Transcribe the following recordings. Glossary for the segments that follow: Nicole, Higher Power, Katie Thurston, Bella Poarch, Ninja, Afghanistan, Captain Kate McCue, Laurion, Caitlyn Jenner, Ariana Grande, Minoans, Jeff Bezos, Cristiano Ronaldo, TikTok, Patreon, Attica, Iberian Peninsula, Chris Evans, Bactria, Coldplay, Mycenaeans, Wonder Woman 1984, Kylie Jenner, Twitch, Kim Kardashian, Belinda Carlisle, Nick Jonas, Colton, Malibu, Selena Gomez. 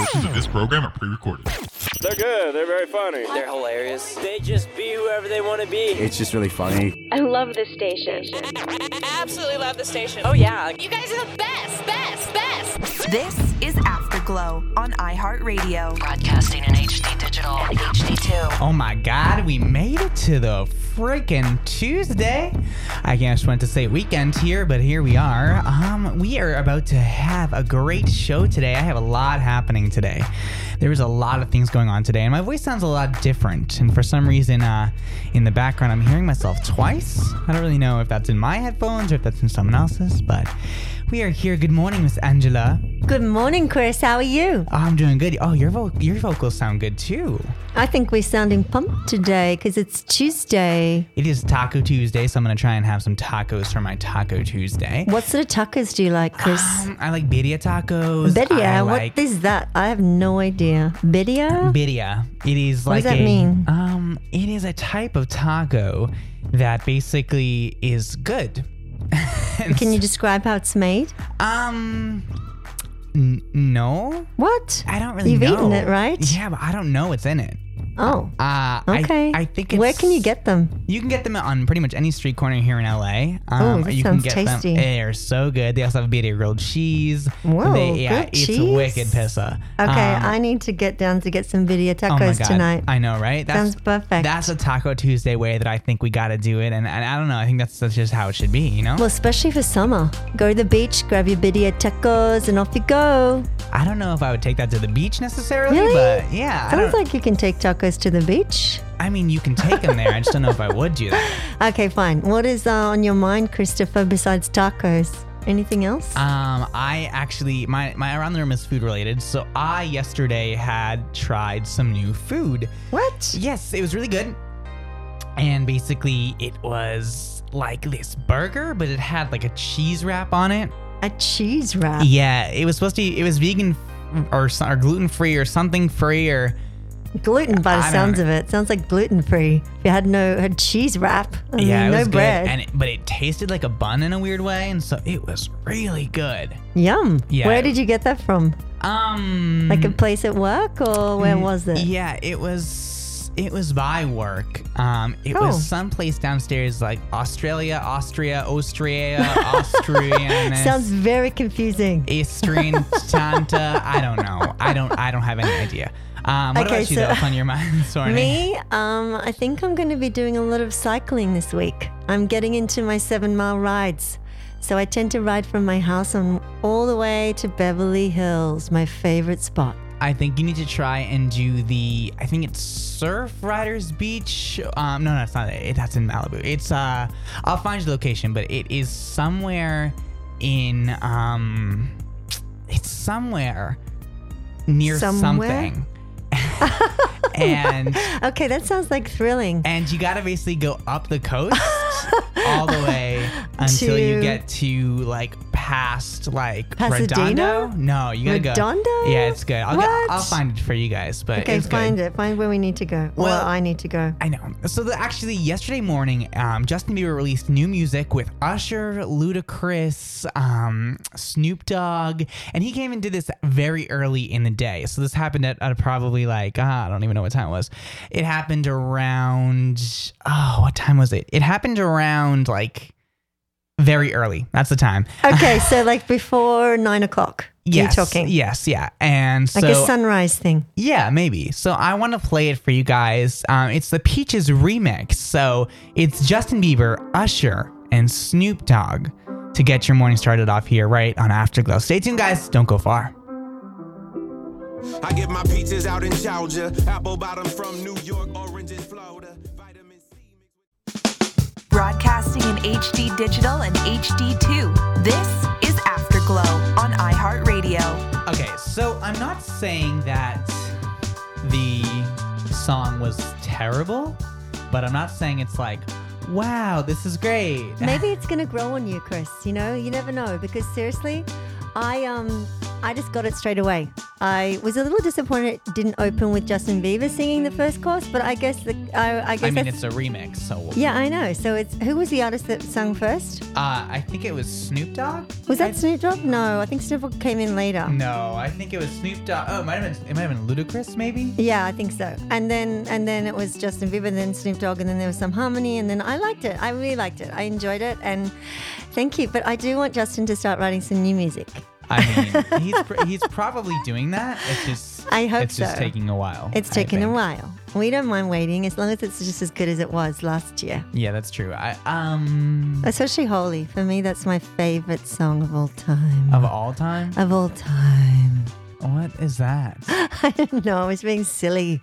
Portions of this program are pre-recorded. They're good. They're very funny. They're hilarious. They just be whoever they want to be. It's just really funny. I love this station. Absolutely love the station. Oh, yeah. You guys are the best, best, best. This is Afterglow on iHeartRadio. Broadcasting in HD Digital and HD2. Oh, my God. We made it to the freaking Tuesday. I just wanted to say weekend here, but here we are. We are about to have a great show today. I have a lot happening today. There is a lot of things going on today, and my voice sounds a lot different. And for some reason, in the background, I'm hearing myself twice. I don't really know if that's in my headphones or if that's in someone else's, but we are here. Good morning, Miss Angela. Good morning, Chris. How are you? Oh, I'm doing good. Oh, your vocals sound good, too. I think we're sounding pumped today because it's Tuesday. It is Taco Tuesday, so I'm going to try and have some tacos for my Taco Tuesday. What sort of tacos do you like, Chris? I like birria tacos. Birria? What is that? I have no idea. Birria? Birria. It is like what does that mean? It is a type of taco that basically is good. Can you describe how it's made? No. What? I don't really know. You've eaten it, right? Yeah, but I don't know what's in it. Oh. Okay. I think it's... Where can you get them? You can get them on pretty much any street corner here in LA. You sounds can get tasty. Them. They're so good. They also have a bit of grilled cheese. Whoa, grilled cheese? It's wicked pizza. Okay, I need to get down to get some birria tacos tonight. I know, right? Sounds perfect. That's a Taco Tuesday way that I think we got to do it. And I don't know. I think that's just how it should be, you know? Well, especially for summer. Go to the beach, grab your birria tacos, and off you go. I don't know if I would take that to the beach necessarily, really? But yeah. Sounds like you can take tacos to the beach. I mean, you can take them there. I just don't know if I would do that. Okay, fine. What is on your mind, Christopher, besides tacos? Anything else? I actually, my around the room is food related. So I yesterday had tried some new food. What? Yes, it was really good. And basically it was like this burger, but it had like a cheese wrap on it. A cheese wrap? Yeah, it was supposed to be, it was vegan or gluten-free or something free or... Gluten by the sounds of it. Sounds like gluten-free. If you had had cheese wrap, it was bread. Good. But it tasted like a bun in a weird way, and so it was really good. Yum. Yeah, where did you get that from? Like a place at work, or where was it? Yeah, it was by work. It was someplace downstairs, like Austria. Sounds very confusing. Eastern Tanta. I don't know. I don't have any idea. What about you, though, on your mind? Sorry. Me? I think I'm going to be doing a lot of cycling this week. I'm getting into my 7-mile rides. So I tend to ride from my house on all the way to Beverly Hills, my favorite spot. I think you need to try and do the, I think it's Surf Riders Beach. No, it's not. That's in Malibu. It's, I'll find you the location, but it is somewhere in, near something. And okay, that sounds like thrilling. And you gotta basically go up the coast all the way until you get to like past like Pasadena? Redondo. No, you gotta go. Redondo? Yeah, it's good. I'll find it for you guys. But okay, find where we need to go. Well, I need to go. I know. So actually, yesterday morning, Justin Bieber released new music with Usher, Ludacris, Snoop Dogg, and he came and did this very early in the day. So this happened at probably like I don't even know what time it was. It happened around what time was it? It happened around like very early. That's the time. Okay, so like before 9 o'clock. Yes, you're talking. Yes, yeah, and so like a sunrise thing. Yeah, maybe. So I want to play it for you guys. It's the Peaches remix. So it's Justin Bieber, Usher, and Snoop Dogg to get your morning started off here right on Afterglow. Stay tuned, guys. Don't go far. I get my peaches out in Georgia, apple bottom from New York, orange and Florida. Broadcasting in HD Digital and HD2. This is Afterglow on iHeartRadio. Okay, so I'm not saying that the song was terrible, but I'm not saying it's like, wow, this is great. Maybe it's going to grow on you, Chris. You know, you never know. Because seriously, I just got it straight away. I was a little disappointed it didn't open with Justin Bieber singing the first chorus, but I guess I mean it's a remix, so yeah, I know. So it's who was the artist that sung first? I think it was Snoop Dogg. Was that Snoop Dogg? No, I think Snoop Dogg came in later. No, I think it was Snoop Dogg. Oh, it might have been Ludacris, maybe. Yeah, I think so. And then it was Justin Bieber, and then Snoop Dogg, and then there was some harmony, and then I liked it. I really liked it. I enjoyed it, and thank you. But I do want Justin to start writing some new music. I mean, he's probably doing that. It's just taking a while. It's taking a while. We don't mind waiting as long as it's just as good as it was last year. Yeah, that's true. Especially Holy. For me, that's my favorite song of all time. Of all time? Of all time. What is that? I don't know. I was being silly.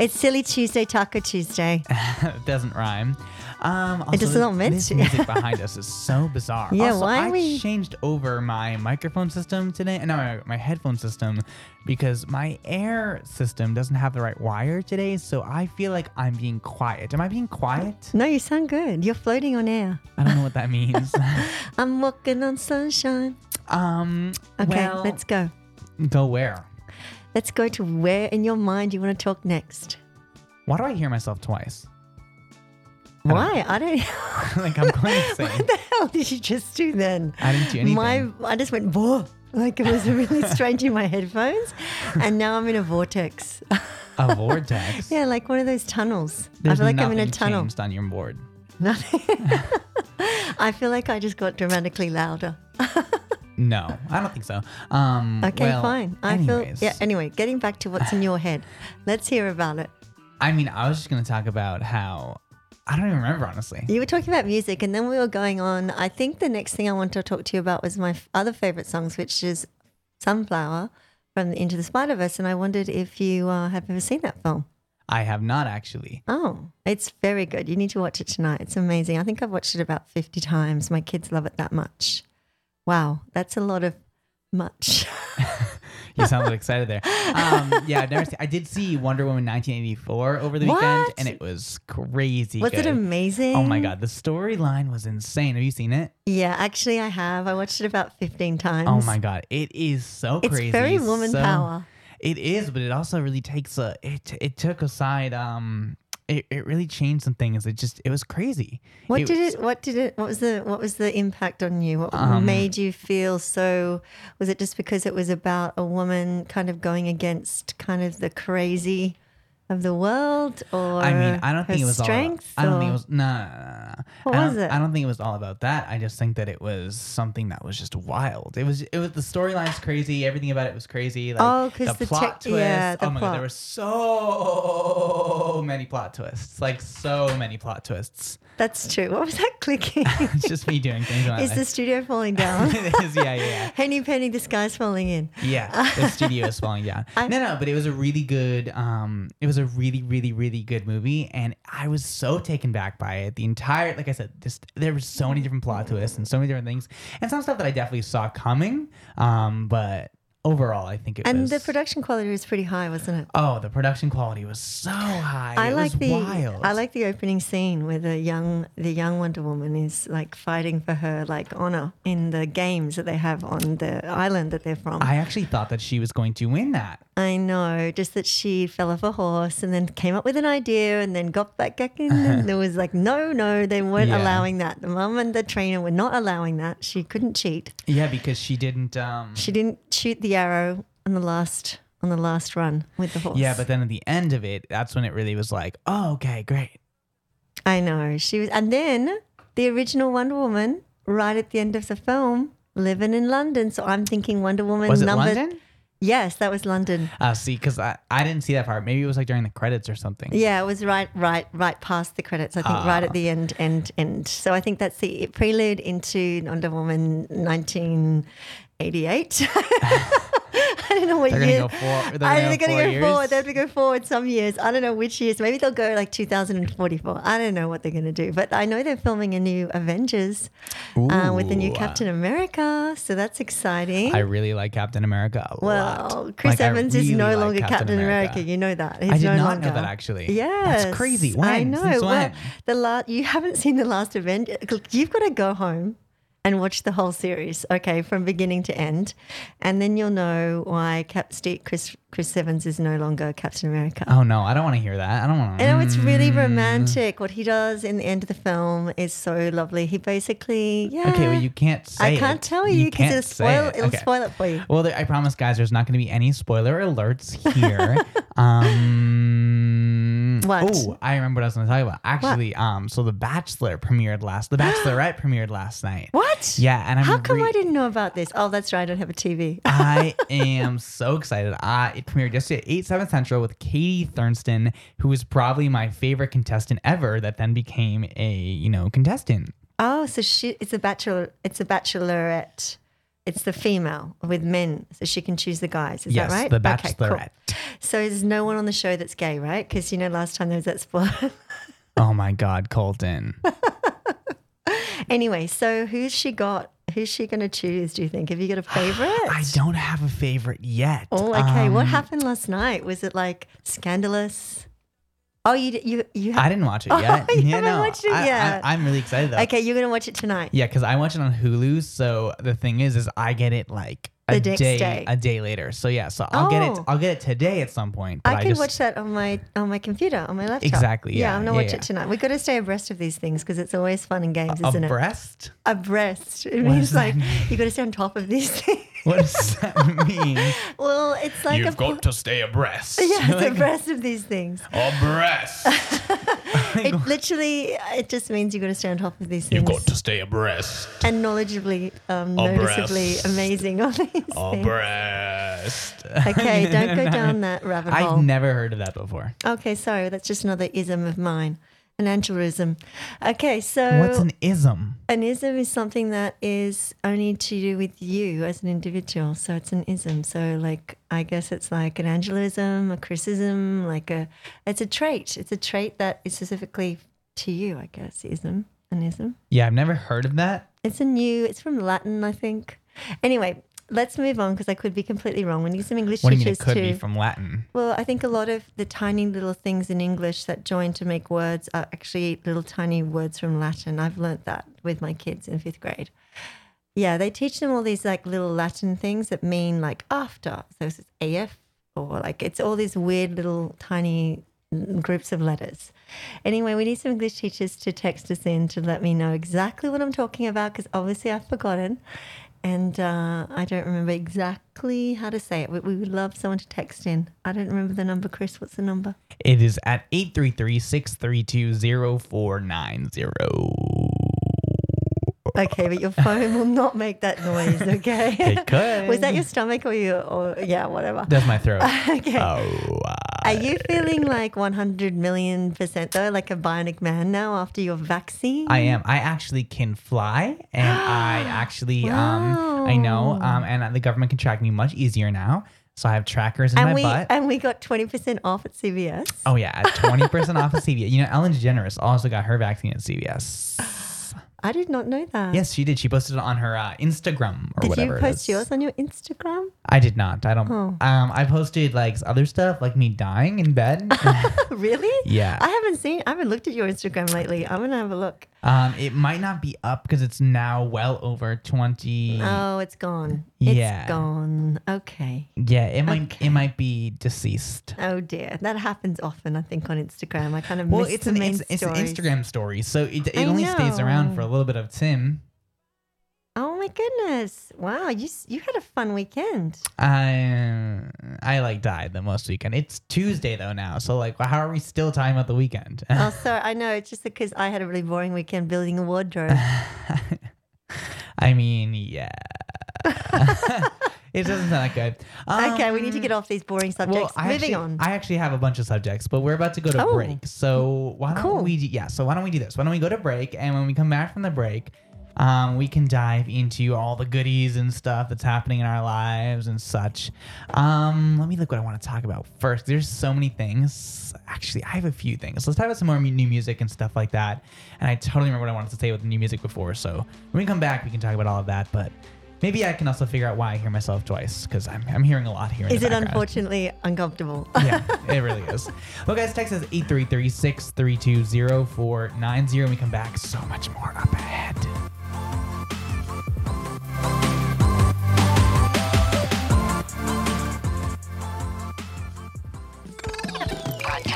It's Silly Tuesday, Taco Tuesday. It doesn't rhyme. Also, it does not meant to. This music behind us is so bizarre. Yeah, also, I changed over my microphone system today. No, my headphone system, because my air system doesn't have the right wire today. So I feel like I'm being quiet. Am I being quiet? No, you sound good. You're floating on air. I don't know what that means. I'm walking on sunshine. Okay, let's go. Go where? Let's go to where in your mind you want to talk next. Why do I hear myself twice? Why? I don't like I'm going insane. What the hell did you just do then? I didn't do anything. I just went, whoa. Like it was really strange in my headphones. And now I'm in a vortex. A vortex? Yeah, like one of those tunnels. I feel like I'm in a tunnel. There's nothing changed on your board. Nothing. I feel like I just got dramatically louder. No, I don't think so. Okay, well, fine. Anyway, getting back to what's in your head. Let's hear about it. I mean, I was just going to talk about how I don't even remember, honestly. You were talking about music, and then we were going on. I think the next thing I wanted to talk to you about was my other favorite songs, which is Sunflower from Into the Spider-Verse, and I wondered if you have ever seen that film. I have not, actually. Oh, it's very good. You need to watch it tonight. It's amazing. I think I've watched it about 50 times. My kids love it that much. Wow, that's a lot of much. You sound a little excited there. I did see Wonder Woman 1984 over the weekend, and it was crazy. Was it amazing? Oh my God, the storyline was insane. Have you seen it? Yeah, actually, I have. I watched it about 15 times. Oh my God, it is so crazy. It's very woman power. It is, but it also really takes It took a side. It really changed some things. It was crazy. What was the impact on you? What made you feel so? Was it just because it was about a woman kind of going against kind of the crazy of the world, or I mean, I don't think it was strength. I don't think it was no. What was it? I don't think it was all about that. I just think that it was something that was just wild. It was the storyline's crazy. Everything about it was crazy. Like, the plot twist. Yeah, oh my God, there were so many plot twists. Like so many plot twists. That's true. What was that clicking? It's just me doing things. Is the studio falling down? It is, yeah. Henny Penny, the sky's falling in. Yeah, the studio is falling down. But it was a really good. It was a really, really, really good movie, and I was so taken back by it. The entire, like I said, there were so many different plot twists and so many different things, and some stuff that I definitely saw coming. But overall, I think it was. And the production quality was pretty high, wasn't it? Oh, the production quality was so high. It was wild. I like the opening scene where the young Wonder Woman is like fighting for her like honor in the games that they have on the island that they're from. I actually thought that she was going to win that. I know, just that she fell off a horse and then came up with an idea and then got back in. And there was like, no, they weren't allowing that. The mum and the trainer were not allowing that. She couldn't cheat. Yeah, because she didn't. She didn't shoot the arrow on the last run with the horse. Yeah, but then at the end of it, that's when it really was like, oh, okay, great. I know she was, and then the original Wonder Woman, right at the end of the film, living in London. So I'm thinking Wonder Woman. Was it London? Yes, that was London. See, because I didn't see that part. Maybe it was like during the credits or something. Yeah, it was right past the credits. I think right at the end. So I think that's the prelude into Wonder Woman 1988. I don't know what year. They have to go forward some years. I don't know which years. Maybe they'll go like 2044. I don't know what they're going to do. But I know they're filming a new Avengers with the new Captain America. So that's exciting. I really like Captain America a lot. Well, Chris Evans is no longer Captain America. You know that. He's I did no not longer. Know that, actually. Yes. That's crazy. When? I know. Since when? You haven't seen the last Avengers. You've got to go home and watch the whole series, okay, from beginning to end. And then you'll know why Chris Evans is no longer Captain America. Oh, no, I don't want to hear that. I don't want to. No, it's really romantic. What he does in the end of the film is so lovely. He basically, yeah. Okay, well, you can't say it. I can't tell you because it'll spoil it for you. Well, I promise, guys, there's not going to be any spoiler alerts here. What? Oh, I remember what I was going to talk about. Actually, what? So The Bachelorette premiered last night. What? Yeah, and how come I didn't know about this? Oh, that's right, I don't have a TV. I am so excited. It premiered yesterday at 8/7 Central with Katie Thurston, who is probably my favorite contestant ever. That then became a contestant. Oh, so it's a bachelor. It's a Bachelorette. It's the female with men, so she can choose the guys. Is that right? Yes, The Bachelorette. Okay, cool. So there's no one on the show that's gay, right? Because, last time there was that spoiler. Oh, my God, Colton. Anyway, so who's she got? Who's she going to choose, do you think? Have you got a favorite? I don't have a favorite yet. Oh, okay. What happened last night? Was it, scandalous? Oh, you I didn't watch it yet. You haven't watched it yet. I'm really excited though. Okay, you're gonna watch it tonight. Yeah, because I watch it on Hulu. So the thing is I get it a day later. So yeah, I'll get it today at some point. But I can watch that on my computer, on my laptop. Exactly. Yeah, I'm gonna watch it tonight. We got to stay abreast of these things because it's always fun and games, isn't it? Abreast. Abreast. It means you got to stay on top of these things. What does that mean? Well, it's like you've got to stay abreast. Yeah, abreast of these things. Abreast. It just means you've got to stay on top of these things. You've got to stay abreast. And knowledgeably, noticeably amazing on these things. Abreast. Okay, don't go down that rabbit hole. I've never heard of that before. Okay, sorry, that's just another ism of mine. An angelism. Okay, so... What's an ism? An ism is something that is only to do with you as an individual. So it's an ism. So I guess it's like an angelism, a criticism, it's a trait. It's a trait that is specifically to you, I guess, an ism. Yeah, I've never heard of that. It's from Latin, I think. Anyway... Let's move on because I could be completely wrong. We need some English teachers too. What do you mean it could be from Latin? Well, I think a lot of the tiny little things in English that join to make words are actually little tiny words from Latin. I've learnt that with my kids in 5th grade. Yeah, they teach them all these little Latin things that mean after. So it's AF or it's all these weird little tiny groups of letters. Anyway, we need some English teachers to text us in to let me know exactly what I'm talking about because obviously I've forgotten. And I don't remember exactly how to say it. We would love someone to text in. I don't remember the number, Chris. What's the number? It is at 833-632-0490. Okay, but your phone will not make that noise, okay? It could. Was that your stomach or whatever? That's my throat. Okay. Oh, are you feeling 100 million% though, like a bionic man now after your vaccine? I am. I actually can fly, and I actually, wow. I know, and the government can track me much easier now. So I have trackers in my butt. And we got 20% off at CVS. Oh yeah, 20% off at CVS. Ellen DeGeneres also got her vaccine at CVS. I did not know that. Yes, she did. She posted it on her Instagram or whatever. Did you post yours on your Instagram? I did not. I don't. Oh. I posted other stuff, like me dying in bed. Really? Yeah. I haven't looked at your Instagram lately. I'm going to have a look. It might not be up because it's now well over 20. Oh, it's gone. Yeah. It's gone. Okay. Yeah, it might be deceased. Oh dear, that happens often. I think on Instagram, I kind of miss the main stories. It's an Instagram story, so it only stays around for a little bit of time. Oh my goodness! Wow, you had a fun weekend. I died the most weekend. It's Tuesday though now, so how are we still talking about the weekend? Oh, sorry, I know. It's just because I had a really boring weekend building a wardrobe. I mean, yeah. It doesn't sound that good. Okay, we need to get off these boring subjects. Well, Moving on. I actually have a bunch of subjects, but we're about to go to break. So why don't we do this? Why don't we go to break, and when we come back from the break, we can dive into all the goodies and stuff that's happening in our lives and such. Let me look what I want to talk about first. There's so many things. Actually, I have a few things. Let's talk about some more new music and stuff like that. And I totally remember what I wanted to say with the new music before. So when we come back, we can talk about all of that. But maybe I can also figure out why I hear myself twice because I'm hearing a lot here. Is it unfortunately uncomfortable? Yeah, it really is. Well, guys, text us 833-632-0490. When we come back, so much more up ahead.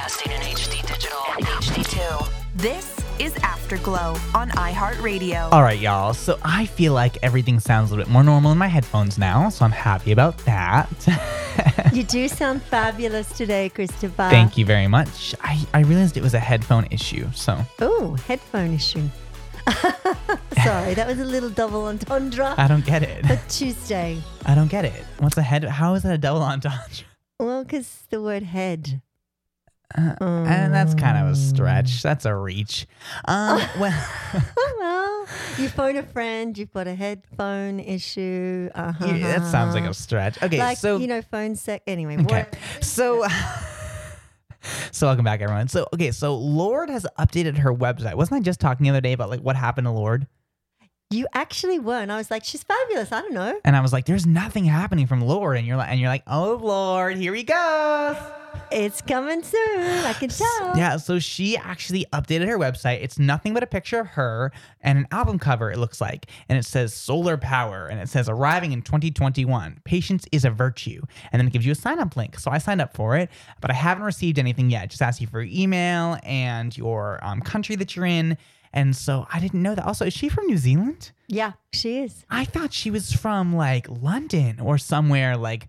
Broadcasting in HD digital and HD2. This is Afterglow on iHeartRadio. All right, y'all. So I feel like everything sounds a little bit more normal in my headphones now, so I'm happy about that. You do sound fabulous today, Christopher. Thank you very much. I realized it was a headphone issue, so. Oh, headphone issue. Sorry, that was a little double entendre. I don't get it. But Tuesday. I don't get it. What's a head? How is that a double entendre? Well, because the word head. And that's kind of a stretch. That's a reach. Well, you phone a friend. You've got a headphone issue. Yeah, that sounds like a stretch. Okay, like, so you know, phone sec. Anyway, okay. So welcome back, everyone. So Lorde has updated her website. Wasn't I just talking the other day about like what happened to Lorde? You actually were, and I was like, she's fabulous. I don't know. And I was like, there's nothing happening from Lorde, and you're like, oh Lorde, here he goes. It's coming soon. I can tell. Yeah, so she actually updated her website. It's nothing but a picture of her and an album cover, it looks like. And it says solar power. And it says arriving in 2021. Patience is a virtue. And then it gives you a sign-up link. So I signed up for it, but I haven't received anything yet. It just asks you for your email and your country that you're in. And so I didn't know that. Also, is she from New Zealand? Yeah, she is. I thought she was from like London or somewhere like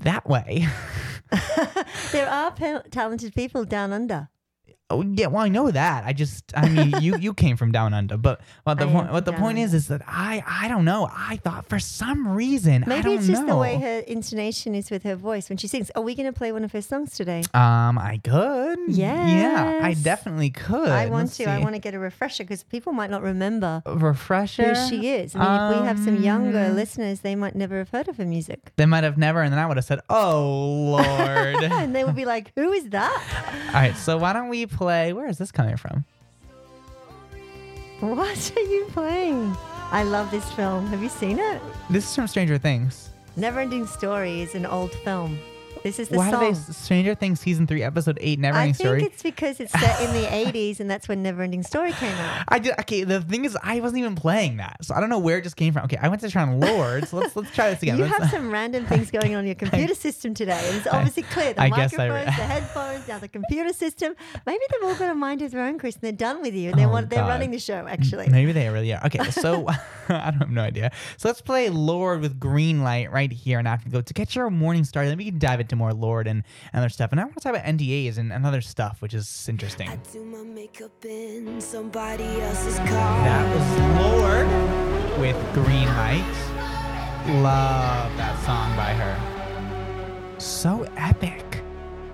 that way. There are talented people down under. Oh yeah, well I know that. I mean, you came from down under, but the point is that I don't know. I thought for some reason maybe it's just the way her intonation is with her voice when she sings. Are we going to play one of her songs today? I could. Yeah, I definitely could. I want to get a refresher because people might not remember who she is. I mean, if we have some younger listeners, they might never have heard of her music. They might have never, and then I would have said, "Oh Lorde," and they would be like, "Who is that?" All right, so why don't we play? Where is this coming from? What are you playing? I love this film. Have you seen it? This is from Stranger Things. Neverending Story is an old film. This is the song. Why do they Stranger Things season 3 episode 8 Neverending Story? I think it's because it's set in the 80s and that's when Neverending Story came out. Okay, the thing is I wasn't even playing that. So I don't know where it just came from. Okay, I went to try on Lorde. So let's try this again. You have some random things going on in your computer system today. It's obviously clear. The microphones, the headphones, now the computer system. Maybe they've all got a mind of their own, Chris, and they're done with you and they're running the show actually. Maybe they really are. Okay, so I don't have no idea. So let's play Lorde with Green Light right here and after go to get your morning started. Then we can dive into more Lorde and other stuff. And I want to talk about NDAs and other stuff, which is interesting. I do my makeup in somebody else's car. That was Lorde with Green Lights. Love that song by her. So epic.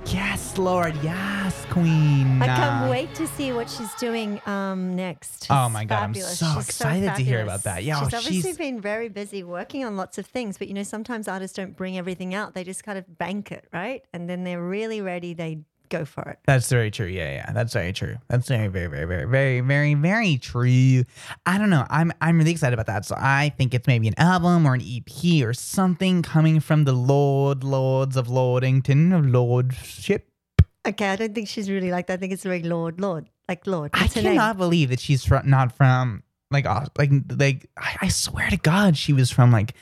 Yes, Lorde. Yes, Queen. I can't wait to see what she's doing next. Oh, my God. Fabulous. I'm so excited to hear about that. Yeah, she's obviously been very busy working on lots of things. But, you know, sometimes artists don't bring everything out. They just kind of bank it, right? And then they're really ready. They go for it. That's very true. Yeah. That's very true. That's very, very, very, very, very, very, very true. I don't know. I'm really excited about that. So I think it's maybe an album or an EP or something coming from the Lords of Lordington of Lordship. Okay, I don't think she's really like that. I think it's very Lorde, like Lorde. What's I cannot believe that she's not from I swear to God she was from like.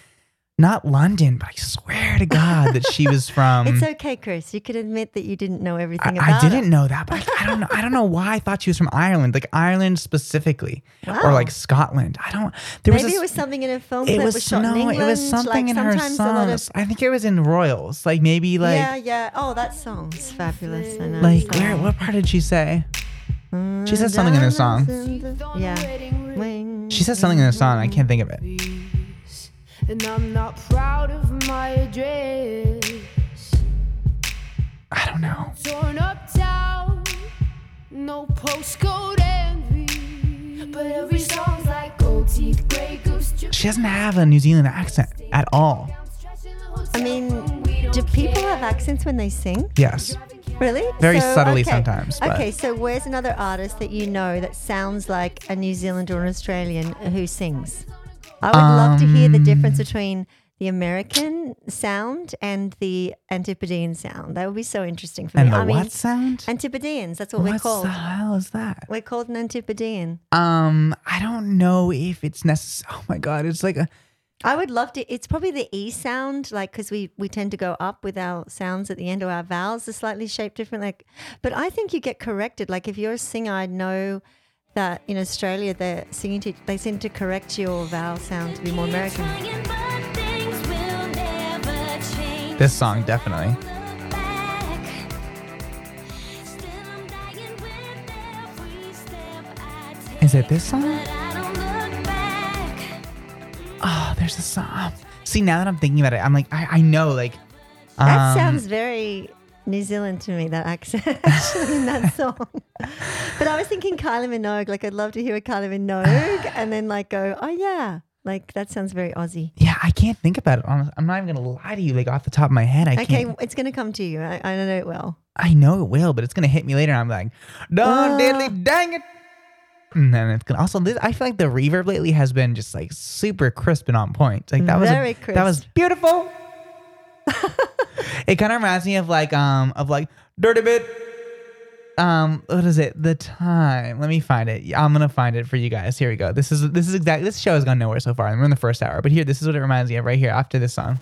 Not London, but I swear to God that she was from... It's okay, Chris. You could admit that you didn't know everything about it. I didn't know that, but I don't know. I don't know why I thought she was from Ireland, like Ireland specifically, or like Scotland. I don't... Maybe it was something in a film that was shot in England. It was something like in her songs. I think it was in Royals, like maybe like... Yeah. Oh, that song's fabulous. I know. Like, what part did she say? She said something in her song. Yeah. She said something in her song. I can't think of it. And I'm not proud of my address. I don't know. Torn up town, no postcode envy. But every song's like gold teeth, grey goose. She doesn't have a New Zealand accent at all. I mean, do people have accents when they sing? Yes. Really? Very subtly sometimes. But. Okay, so where's another artist that you know that sounds like a New Zealander or an Australian who sings? I would love to hear the difference between the American sound and the Antipodean sound. That would be so interesting for me. What sound? Antipodeans. That's what we're called. What the hell is that? We're called an Antipodean. I don't know if it's necessary. Oh my God, it's like a. I would love to. It's probably the E sound, like, because we tend to go up with our sounds at the end, or our vowels are slightly shaped different. Like, but I think you get corrected. Like, if you're a singer, I know that in Australia, they're singing to, they seem to correct your vowel sound to be more American. This song, definitely. Is it this song? Oh, there's a song. See, now that I'm thinking about it, I'm like, I know, like. That sounds very New Zealand to me, that accent, actually, in that song. But I was thinking Kylie Minogue. Like, I'd love to hear a Kylie Minogue and then, like, go, oh, yeah. Like, that sounds very Aussie. Yeah, I can't think about it. Honestly. I'm not even going to lie to you, like, off the top of my head. Okay, it's going to come to you. I don't know it well. I know it will, but it's going to hit me later. And I'm like, darn deadly, dang it. And then it's gonna also. I feel like the reverb lately has been just like super crisp and on point. Like that was crisp. That was beautiful. It kind of reminds me of like Dirty Bit. What is it? The time. Let me find it. I'm gonna find it for you guys. Here we go. This is exactly. This show has gone nowhere so far. We're in the first hour, but here, this is what it reminds me of right here after this song.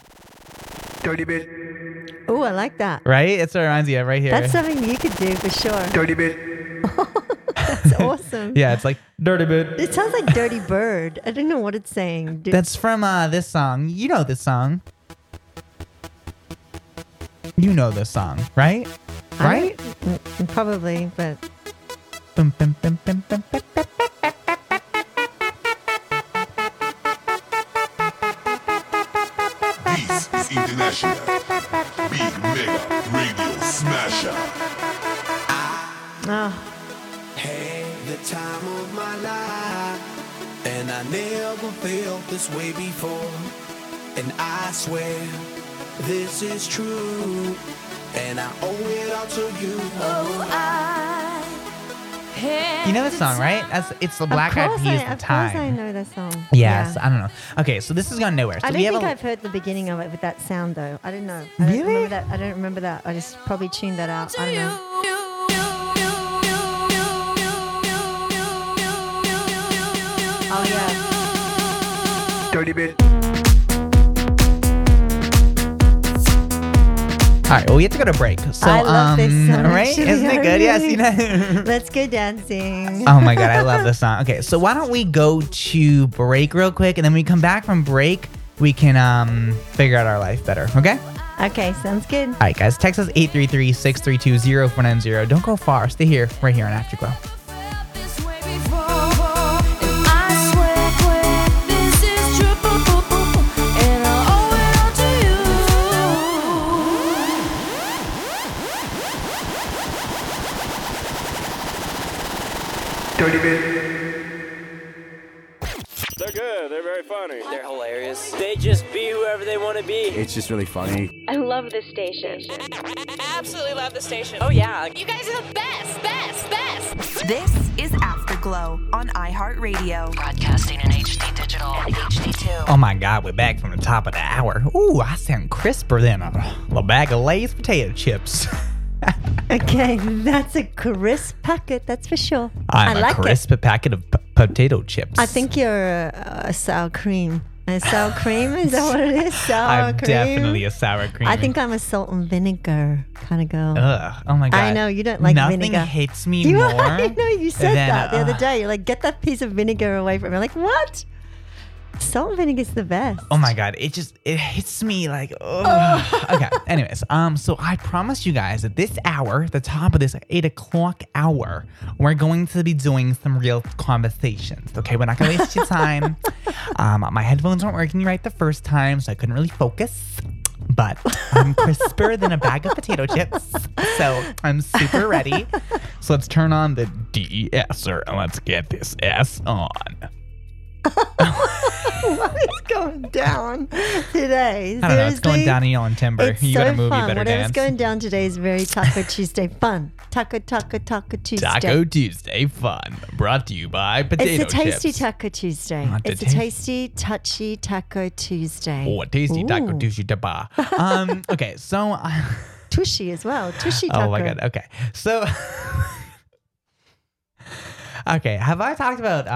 Dirty Bit. Oh, I like that. Right? That's what it reminds me of right here. That's something you could do for sure. Dirty Bit. That's awesome. Yeah, it's like Dirty Bird. It sounds like Dirty Bird. I don't know what it's saying. That's from this song. You know this song. You know this song, right? Right? Probably, but. Beats International. Beat Mega Radio Smasher. Oh. Had the time of my life, and I never felt this way before. And I swear this is true, and I owe it all to you. Oh, you know this song, right? It's the Black Eyed Peas. The time. Of course I know that song. Yes, yeah. I don't know. Okay, so this has gone nowhere. So I've heard the beginning of it with that sound though. I don't know. Really? I don't remember that. I just probably tuned that out. I don't know. Oh, yeah. Dirty Bit. All right, well, we have to go to break. So, I love this song. Right? Actually, isn't it good? Yes. You know? Let's go dancing. Oh, my God. I love this song. Okay, so why don't we go to break real quick, and then when we come back from break, we can figure out our life better, okay? Okay, sounds good. All right, guys. Text us 833-632-0490. Don't go far. Stay here, right here on Afterglow. Dirty Bit. They're good. They're very funny. They're hilarious. They just be whoever they want to be. It's just really funny. I love this station. Absolutely love the station. Oh, yeah. You guys are the best, best, best. This is Afterglow on iHeartRadio. Broadcasting in HD Digital and HD2. Oh, my God. We're back from the top of the hour. Ooh, I sound crisper than a bag of Lay's potato chips. Okay, that's a crisp packet, that's for sure. I like a crisp packet of potato chips. I think you're a sour cream. A sour cream, is that what it is? I'm definitely a sour cream. I think I'm a salt and vinegar kind of girl. Ugh, oh my God. I know, you don't like vinegar. Nothing hits me more. I know, you said that the other day. You're like, get that piece of vinegar away from me. I'm like, what? Salt and vinegar is the best. Oh my God, it hits me like, oh. Okay, anyways, so I promise you guys that this hour, the top of this 8 o'clock hour, we're going to be doing some real conversations. Okay, we're not gonna waste your time. My headphones weren't working right the first time, so I couldn't really focus. But I'm crisper than a bag of potato chips, so I'm super ready. So let's turn on the de-esser and let's get this S on. What is going down today? Seriously? I don't know. It's going down in Yellow and Timber. It's you so got a movie, fun. Better Whatever's dance. Going down today is very Taco Tuesday fun. Taco Tuesday. Taco Tuesday fun. Brought to you by potato chips. It's a tasty chips. Taco Tuesday. It's a tasty, touchy Taco Tuesday. Oh, a tasty Ooh. Taco Tuesday. Okay, so Tushy as well. Tushy taco. Oh my God. Okay, so. Okay, have I talked about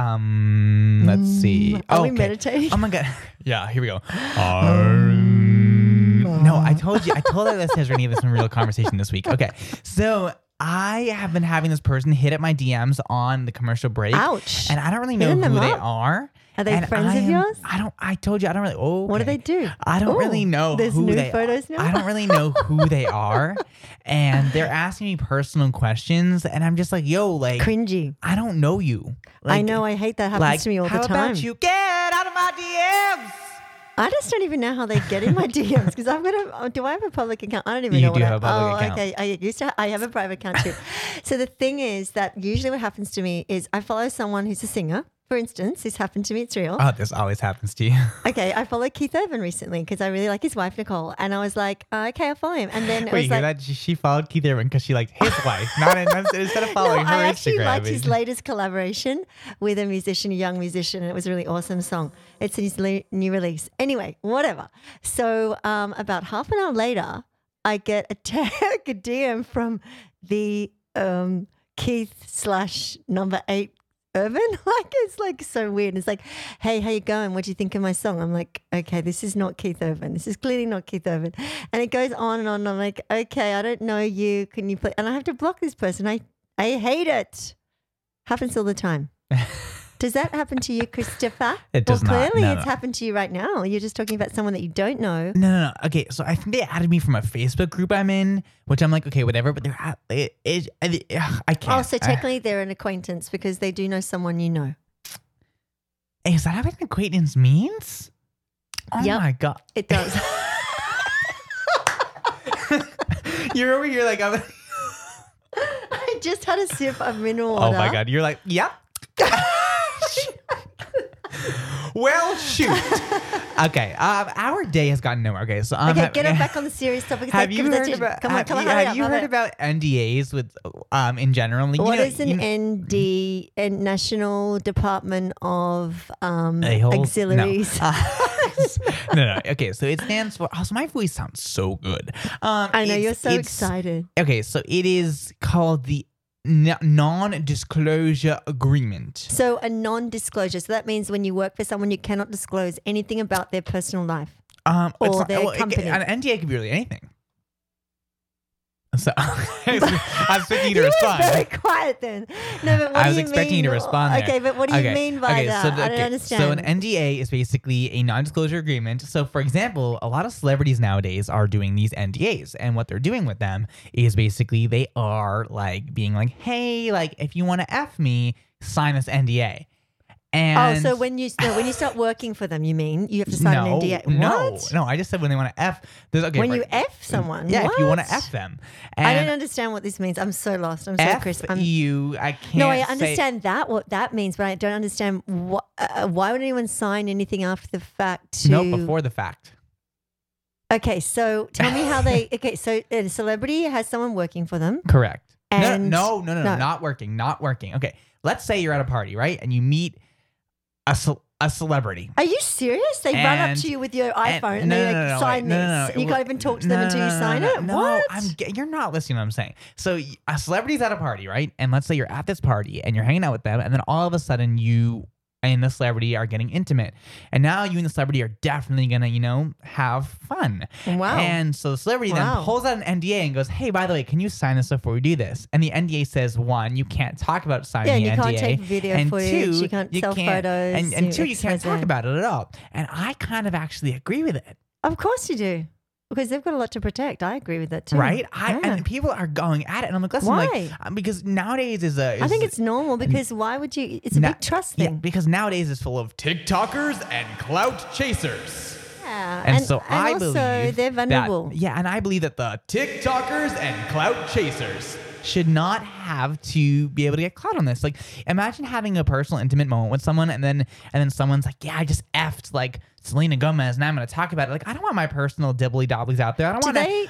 Let's see. Are we meditating? Oh my God. Yeah, here we go. No, I told our listeners we're going to have some real conversation this week. Okay. So I have been having this person hit up my DMs on the commercial break. Ouch. And I don't really know who they are. Are they friends of yours? I told you, I don't really. Oh, okay. What do they do? I don't really know who they are. I don't really know who they are. And they're asking me personal questions. And I'm just like, yo, like. Cringy. I don't know you. Like, I know. I hate that happens to me all the time. How about you get out of my DMs? I just don't even know how they get in my DMs because I'm gonna. Do I have a public account? I don't even know what I have. Account. Okay. I used to. I have a private account too. So the thing is that usually what happens to me is I follow someone who's a singer. For instance, this happened to me. It's real. Oh, this always happens to you. Okay, I followed Keith Urban recently because I really like his wife, Nicole. And I was like, okay, I'll follow him. And then you hear that? She followed Keith Urban because she liked his wife. Instead of following her Instagram. I actually liked his latest collaboration with a young musician. And it was a really awesome song. It's his new release. Anyway, whatever. So about half an hour later, I get a DM from the Keith/8 Urban, it's so weird. It's like, hey, how you going? What do you think of my song? I'm like, okay, this is not Keith Urban. This is clearly not Keith Urban. And it goes on and on. And I'm like, okay, I don't know you. Can you play? And I have to block this person. I hate it. Happens all the time. Does that happen to you, Christopher? It does not. Well, clearly it's happened to you right now. You're just talking about someone that you don't know. No. Okay, so I think they added me from a Facebook group I'm in, which I'm like, okay, whatever, but I can't. Oh, so technically they're an acquaintance because they do know someone you know. Is that what an acquaintance means? Oh, my God. It does. You're over here like, I just had a sip of mineral water. Oh, my God. You're like, yep. Yeah. Well, shoot. Okay, our day has gotten nowhere. Okay, so get it back on the serious topic. Have you heard about NDAs with in general? What is an ND? National Department of Auxiliaries. No. No. Okay, so it stands for. Also, my voice sounds so good. I know you're so excited. Okay, so it is called the non-disclosure agreement. So a non-disclosure. So that means when you work for someone, you cannot disclose anything about their personal life or their company. An NDA could be really anything. So I'm expecting you to respond. Very quiet then. No, but what I was expecting you to respond. There. Okay, but what do you mean by that? So I don't understand. So an NDA is basically a non-disclosure agreement. So for example, a lot of celebrities nowadays are doing these NDAs, and what they're doing with them is basically they are being like, hey, if you want to F me, sign this NDA. And so when you start working for them, you mean you have to sign an NDA? No, I just said when they want to F. You F someone? Yeah, if you want to F them. And I don't understand what this means. I'm so lost. I'm so crisp. I can't. No, I understand what that means, but I don't understand why would anyone sign anything after the fact? Before the fact. Okay, so tell me how they. Okay, so a celebrity has someone working for them. Correct. And no, not working. Okay, let's say you're at a party, right, and you meet a celebrity. Are you serious? They run up to you with your iPhone and they sign this. You can't even talk to them until you sign it? No, what? You're not listening to what I'm saying. So a celebrity's at a party, right? And let's say you're at this party and you're hanging out with them, and then all of a sudden you and the celebrity are getting intimate. And now you and the celebrity are definitely going to, have fun. Wow. And so the celebrity then pulls out an NDA and goes, hey, by the way, can you sign this before we do this? And the NDA says, one, you can't talk about signing the NDA. Yeah, you can't take video footage. And two, you can't sell photos. And two, you can't talk about it at all. And I kind of actually agree with it. Of course you do. Because they've got a lot to protect. I agree with that too. Right? And people are going at it. And I'm like, listen, why? Because nowadays I think it's normal because why would you? It's a big trust thing. Yeah, because nowadays it's full of TikTokers and clout chasers. Yeah. And so I believe they're vulnerable. And I believe that the TikTokers and clout chasers should not have to be able to get clout on this. Imagine having a personal, intimate moment with someone, and then someone's like, "Yeah, I just effed Selena Gomez, and I'm going to talk about it." I don't want my personal dibbly dobblies out there. I don't want to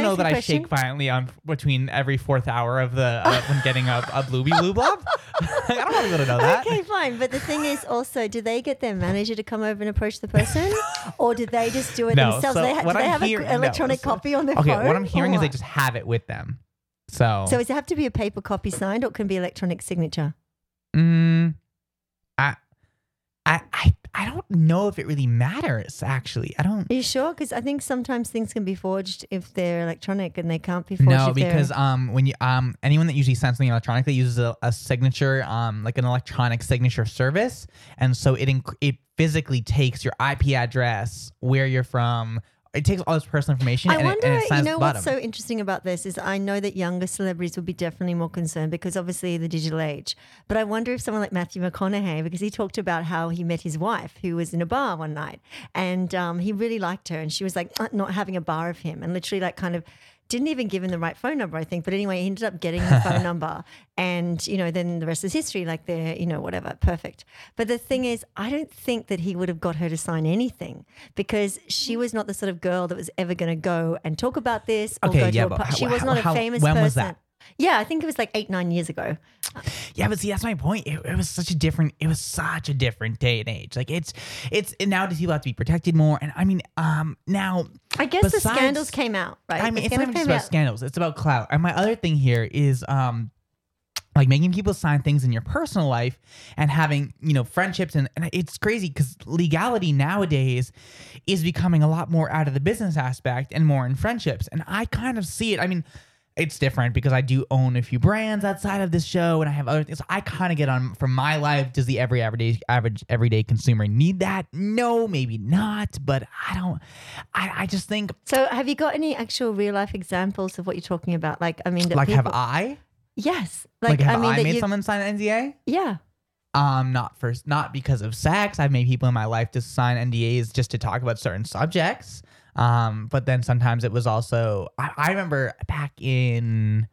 know that I shake violently on between every fourth hour of the when getting a blooby blue blob. I don't want people to know that. Okay, fine. But the thing is, also, do they get their manager to come over and approach the person, or do they just do it themselves? So do they have an electronic copy on their phone? Okay, what I'm hearing is they just have it with them. So does it have to be a paper copy signed, or it can be electronic signature? I don't know if it really matters, actually. I don't. Are you sure? Because I think sometimes things can be forged if they're electronic, and they can't be forged. No, because when you anyone that usually sends something electronically uses a signature, like an electronic signature service, and so it physically takes your IP address, where you're from. It takes all this personal information. What's so interesting about this is I know that younger celebrities would be definitely more concerned because obviously the digital age. But I wonder if someone like Matthew McConaughey, because he talked about how he met his wife who was in a bar one night and he really liked her and she was like not having a bar of him and literally didn't even give him the right phone number, I think. But anyway, he ended up getting the phone number and, then the rest is history, whatever, perfect. But the thing is, I don't think that he would have got her to sign anything because she was not the sort of girl that was ever going to go and talk about this or she was not a famous person. When was that? Yeah, I think it was 8-9 years ago. Yeah, but see, that's my point. It was such a different day and age. It's nowadays people have to be protected more. And I mean, now I guess the scandals came out, right? I mean, it's not just about scandals; it's about clout. And my other thing here is making people sign things in your personal life and having friendships and it's crazy because legality nowadays is becoming a lot more out of the business aspect and more in friendships. And I kind of see it. I mean. It's different because I do own a few brands outside of this show and I have other things. I kind of get on from my life. Does the everyday consumer need that? No, maybe not, but I don't. I just think. So have you got any actual real life examples of what you're talking about? Have I? Yes. Have I made someone sign an NDA? Yeah. Not because of sex. I've made people in my life to sign NDAs just to talk about certain subjects. But then sometimes it was also, I remember back in,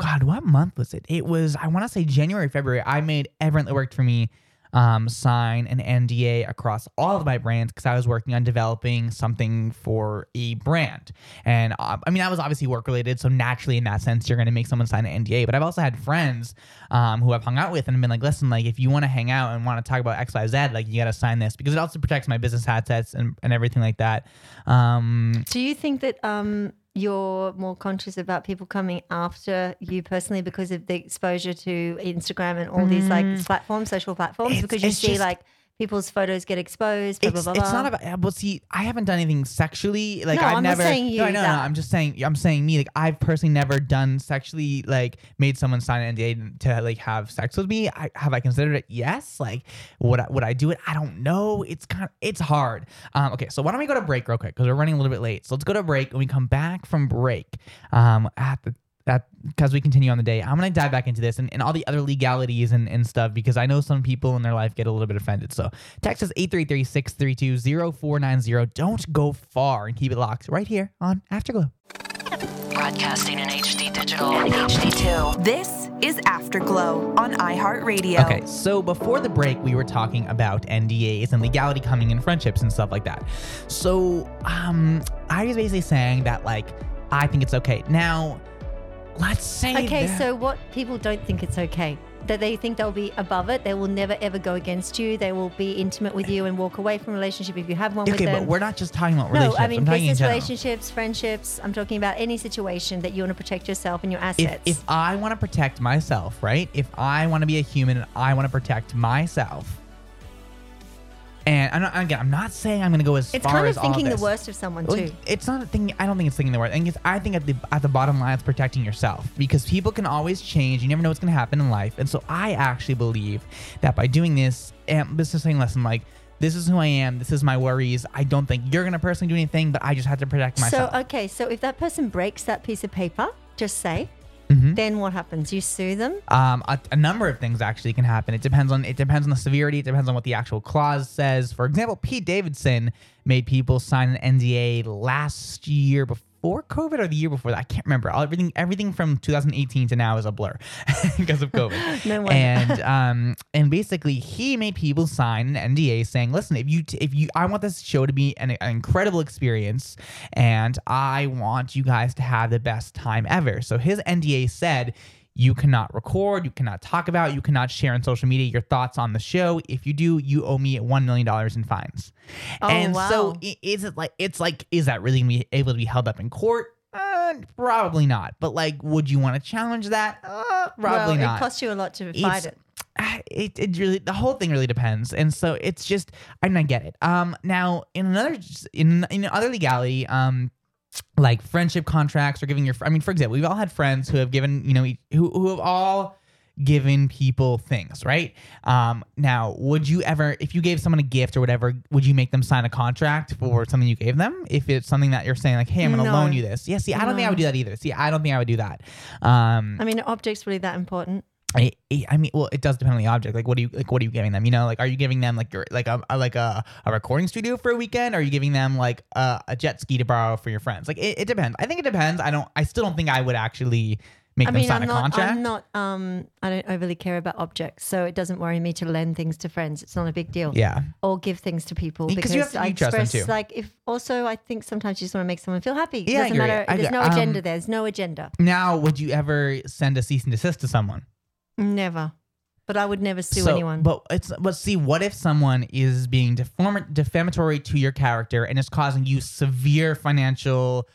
what month was it? It was, I want to say January, February. I made everyone that worked for me, sign an NDA across all of my brands because I was working on developing something for a brand. And that was obviously work related. So naturally in that sense, you're going to make someone sign an NDA, but I've also had friends, who I've hung out with and been like, listen, if you want to hang out and want to talk about X, Y, Z, you got to sign this because it also protects my business assets and everything like that. Do you think that, you're more conscious about people coming after you personally because of the exposure to Instagram and all these platforms, social platforms, because you see people's photos get exposed, blah, blah, blah, blah. It's not about, well, see, I haven't done anything sexually. I'm saying me. I've personally never done sexually, made someone sign an NDA to, have sex with me. Have I considered it? Yes. Would I do it? I don't know. It's hard. Okay, so why don't we go to break real quick because we're running a little bit late. So let's go to break. When we come back from break, because we continue on the day, I'm going to dive back into this and all the other legalities and stuff because I know some people in their life get a little bit offended. So text us 833-632-0490. Don't go far and keep it locked right here on Afterglow. Broadcasting in HD digital and HD2. This is Afterglow on iHeartRadio. Okay, so before the break, we were talking about NDAs and legality coming in friendships and stuff like that. So I was basically saying that, I think it's okay. Now, let's say so what people don't think it's okay, that they think they'll be above it. They will never, ever go against you. They will be intimate with you and walk away from a relationship if you have one with them. Okay, but we're not just talking about relationships. No, I mean business relationships, friendships. I'm talking about any situation that you want to protect yourself and your assets. If I want to protect myself, right? If I want to be a human and I want to protect myself, and I'm not saying I'm going to go as far as all this. It's kind of thinking the worst of someone too. It's not thinking. I don't think it's thinking the worst. I think at the bottom line, it's protecting yourself because people can always change. You never know what's going to happen in life. And so I actually believe that by doing this, and this is saying, listen, this is who I am. This is my worries. I don't think you're going to personally do anything, but I just have to protect myself. So okay, so if that person breaks that piece of paper, just say. Mm-hmm. Then what happens? You sue them? A number of things actually can happen. It depends on the severity. It depends on what the actual clause says. For example, Pete Davidson made people sign an NDA last year before COVID or the year before that. I can't remember. Everything from 2018 to now is a blur because of COVID. No wonder. And basically he made people sign an NDA saying, listen, if you I want this show to be an incredible experience and I want you guys to have the best time ever. So his NDA said, you cannot record, you cannot talk about, you cannot share on social media your thoughts on the show. If you do, you owe me $1 million in fines. Oh, and wow. So is that really going to be able to be held up in court? Probably not. But would you want to challenge that? Probably not. It costs you a lot to fight it. It really, the whole thing really depends, and so it's just, I mean, I get it. Now in other legality, like friendship contracts or giving your, I mean, for example, we've all had friends who have given, you know, who have all given people things, right? Now, would you ever, if you gave someone a gift or whatever, would you make them sign a contract for something you gave them? If it's something that you're saying like, hey, I'm going to loan you this. Yeah. See, I don't think I would do that either. See, I don't think I would do that. I mean, object's really that important. I mean, well, it does depend on the object. Like, what are you giving them? You know, like, are you giving them like your, like a recording studio for a weekend? Or are you giving them like a jet ski to borrow for your friends? Like, it depends. I think it depends. I still don't think I would actually make them sign a contract. I don't overly care about objects, so it doesn't worry me to lend things to friends. It's not a big deal. Yeah. Or give things to people because you have to, I trust them too. Like, if also, I think sometimes you just want to make someone feel happy. Yeah, it doesn't matter. There's no agenda. There's no agenda. Now, would you ever send a cease and desist to someone? Never, but I would never sue anyone. But see, what if someone is being defamatory to your character and is causing you severe financial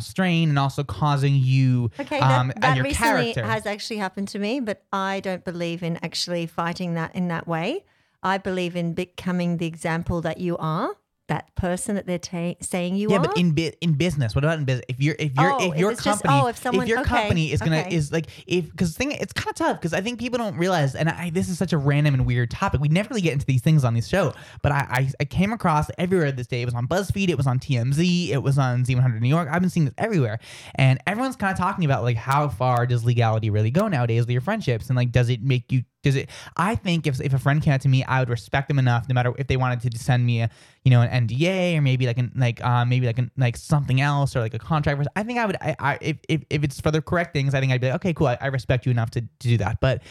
strain and also causing you that your recently character has actually happened to me. But I don't believe in actually fighting that in that way. I believe in becoming the example that you are. That person that they're saying you are. Yeah, but in business, what about in business? If your company is it's kind of tough because I think people don't realize, and this is such a random and weird topic. We never really get into these things on this show, but I came across everywhere this day. It was on BuzzFeed, it was on TMZ, it was on Z100 New York. I've been seeing this everywhere, and everyone's kind of talking about like how far does legality really go nowadays with your friendships, and like does it make you? I think if a friend came out to me, I would respect them enough, no matter if they wanted to send me an NDA or maybe something else or like a contract. I think I would, if it's for the correct things, I think I'd be like, okay, cool, I respect you enough to do that. But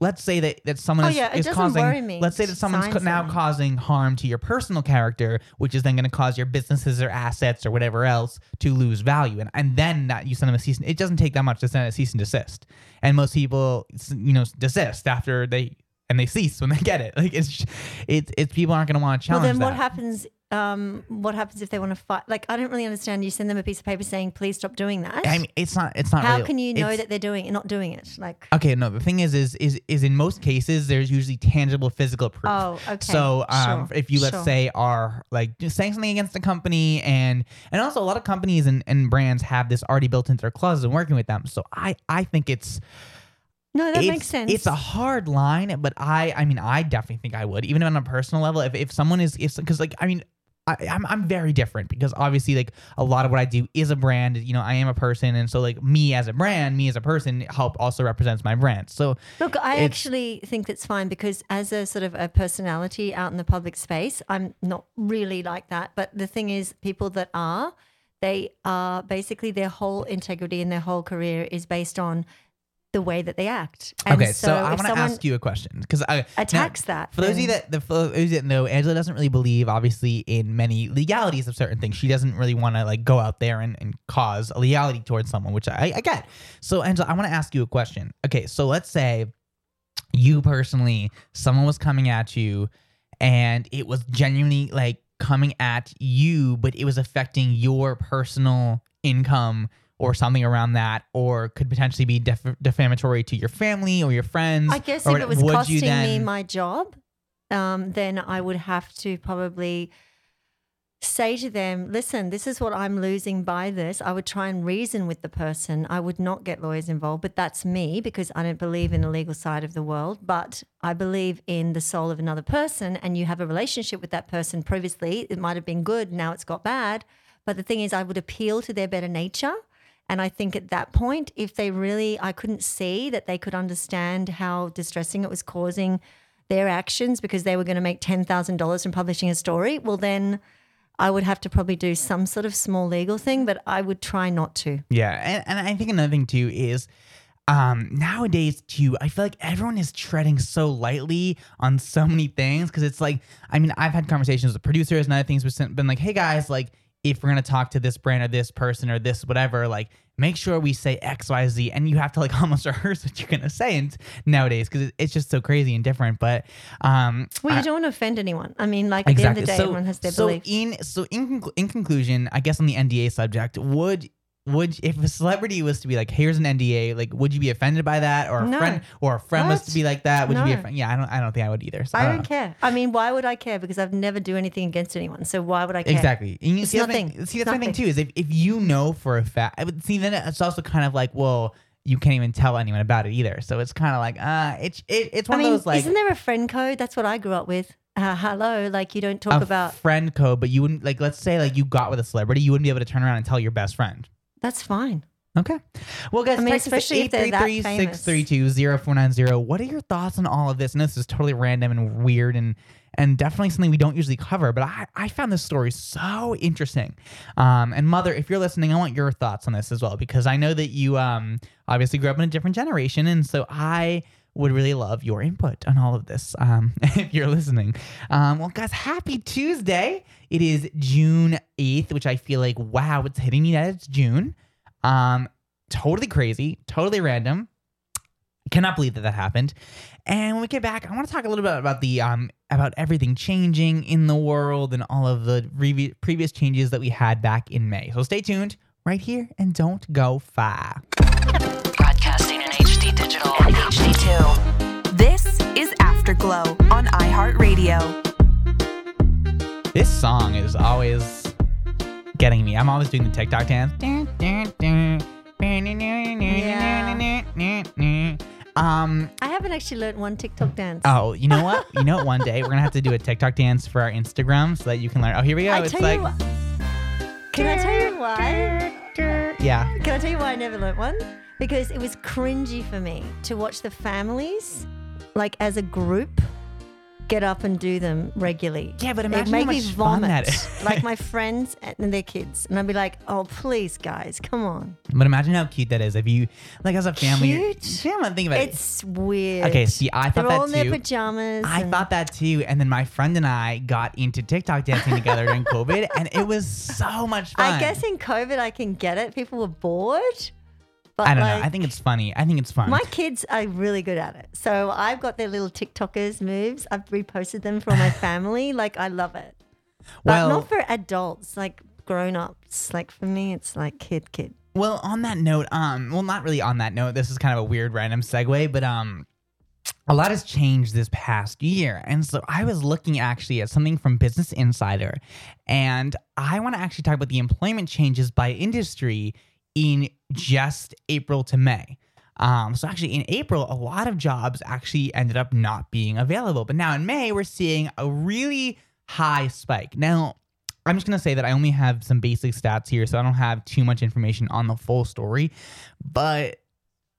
let's say that someone is causing, let's say that someone's now causing harm to your personal character, which is then going to cause your businesses or assets or whatever else to lose value, and then that you send them a cease. It doesn't take that much to send a cease and desist, and most people desist. After they cease when they get it, like it's people aren't going to want to challenge. Well, then that. What happens if they want to fight? Like, I don't really understand. You send them a piece of paper saying, "Please stop doing that." I mean, it's not. How real. Can you know that they're doing it, not doing it? Like, okay, no. The thing is in most cases there's usually tangible physical proof. Oh, okay. So sure. If you let's say are like just saying something against a company, and also a lot of companies and brands have this already built into their clauses and working with them. So I think it's. No, that makes sense. It's a hard line, but I definitely think I would, even on a personal level, if someone is, because like, I mean, I'm very different because obviously like a lot of what I do is a brand, I am a person. And so like me as a person help also represents my brand. So look, I actually think that's fine because as a sort of a personality out in the public space, I'm not really like that. But the thing is people that are, they are basically their whole integrity and their whole career is based on the way that they act. And okay, so I want to ask you a question because I attacks now, that. For those of you that know, Angela doesn't really believe, obviously, in many legalities of certain things. She doesn't really want to like go out there and cause a legality towards someone, which I get. So, Angela, I want to ask you a question. Okay, so let's say you personally, someone was coming at you, and it was genuinely like coming at you, but it was affecting your personal income. Or something around that, or could potentially be defamatory to your family or your friends. I guess if it was costing me my job, then I would have to probably say to them, listen, this is what I'm losing by this. I would try and reason with the person. I would not get lawyers involved, but that's me because I don't believe in the legal side of the world, but I believe in the soul of another person and you have a relationship with that person. Previously, it might have been good, now it's got bad. But the thing is, I would appeal to their better nature. And I think at that point, if they really, I couldn't see that they could understand how distressing it was causing their actions because they were going to make $10,000 from publishing a story, well, then I would have to probably do some sort of small legal thing, but I would try not to. Yeah. And I think another thing too is nowadays too, I feel like everyone is treading so lightly on so many things because it's like, I mean, I've had conversations with producers and other things we've been like, hey guys, like, if we're going to talk to this brand or this person or this whatever, like make sure we say X, Y, Z. And you have to like almost rehearse what you're going to say nowadays because it's just so crazy and different. But you don't want to offend anyone. I mean, like exactly. At the end of the day, everyone has their beliefs. So in conclusion, I guess on the NDA subject, would if a celebrity was to be like, here's an NDA, like, would you be offended by that? Or a friend was to be like that, would you be offended? Yeah, I don't think I would either. So I don't care. I mean, why would I care? Because I've never do anything against anyone. So why would I care? Exactly. And you that's the thing too, is if you know for a fact, I would see, then it's also kind of like, well, you can't even tell anyone about it either. So it's kind of like, it's one of those like. Isn't there a friend code? That's what I grew up with. Hello, like you don't talk about friend code, but you wouldn't, like, let's say like you got with a celebrity, you wouldn't be able to turn around and tell your best friend. That's fine. Okay. Well, guys, text us 833-632-0490. What are your thoughts on all of this? And this is totally random and weird and definitely something we don't usually cover, but I found this story so interesting. And Mother, if you're listening, I want your thoughts on this as well, because I know that you obviously grew up in a different generation, and so I would really love your input on all of this if you're listening. Well, guys, happy Tuesday. It is June 8th, which I feel like, wow, it's hitting me that it's June. Totally crazy, totally random. Cannot believe that happened. And when we get back, I want to talk a little bit about the about everything changing in the world and all of the previous changes that we had back in May. So stay tuned right here and don't go far. Broadcasting in HD digital and HD2. This is Afterglow on iHeartRadio. This song is always getting me. I'm always doing the TikTok dance. Dun, dun, dun. Yeah. I haven't actually learned one TikTok dance. Oh, you know what? You know what? One day we're gonna have to do a TikTok dance for our Instagram so that you can learn. Oh, here we go. It's like. Can I tell you why? Yeah. Can I tell you why I never learned one? Because it was cringy for me to watch the families, like as a group, get up and do them regularly. Yeah, but imagine how much fun that is. Like my friends and their kids. And I'd be like, oh, please, guys, come on. But imagine how cute that is. If you, like, as a family. Cute? Yeah, I'm thinking about it. It's weird. Okay, see, I thought that too. They're all in their pajamas. I thought that too. And then my friend and I got into TikTok dancing together during COVID. And it was so much fun. I guess in COVID, I can get it. People were bored. But I don't know. I think it's funny. I think it's fun. My kids are really good at it. So I've got their little TikTokers moves. I've reposted them for my family. Like, I love it. Well, but not for adults, like grown-ups. Like, for me, it's like kid. Well, on that note, well, not really on that note. This is kind of a weird random segue, but a lot has changed this past year. And so I was looking actually at something from Business Insider, and I want to actually talk about the employment changes by industry in just April to May. So actually in April, a lot of jobs actually ended up not being available. But now in May, we're seeing a really high spike. Now, I'm just going to say that I only have some basic stats here, so I don't have too much information on the full story. But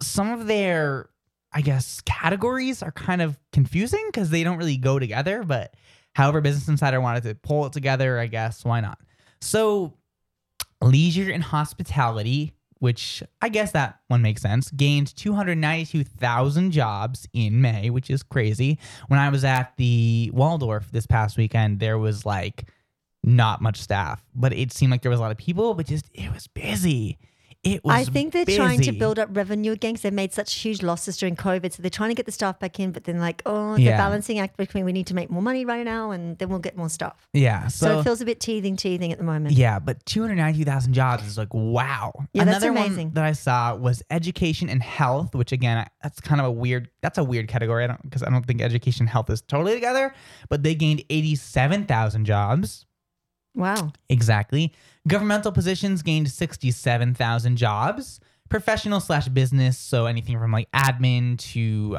some of their, I guess, categories are kind of confusing because they don't really go together. But however, Business Insider wanted to pull it together, I guess, why not? So leisure and hospitality, which I guess that one makes sense, gained 292,000 jobs in May, which is crazy. When I was at the Waldorf this past weekend, there was like not much staff, but it seemed like there was a lot of people, but just it was busy. I think they're trying to build up revenue again because they made such huge losses during COVID. So they're trying to get the staff back in, but then like, the balancing act between we need to make more money right now and then we'll get more staff. Yeah. So it feels a bit teething at the moment. Yeah, but 290,000 jobs is like, wow. Yeah, that's amazing. Another one that I saw was education and health, which again, that's kind of a weird category. Because I don't think education and health is totally together, but they gained 87,000 jobs. Wow. Exactly. Governmental positions gained 67,000 jobs. Professional / business, so anything from like admin to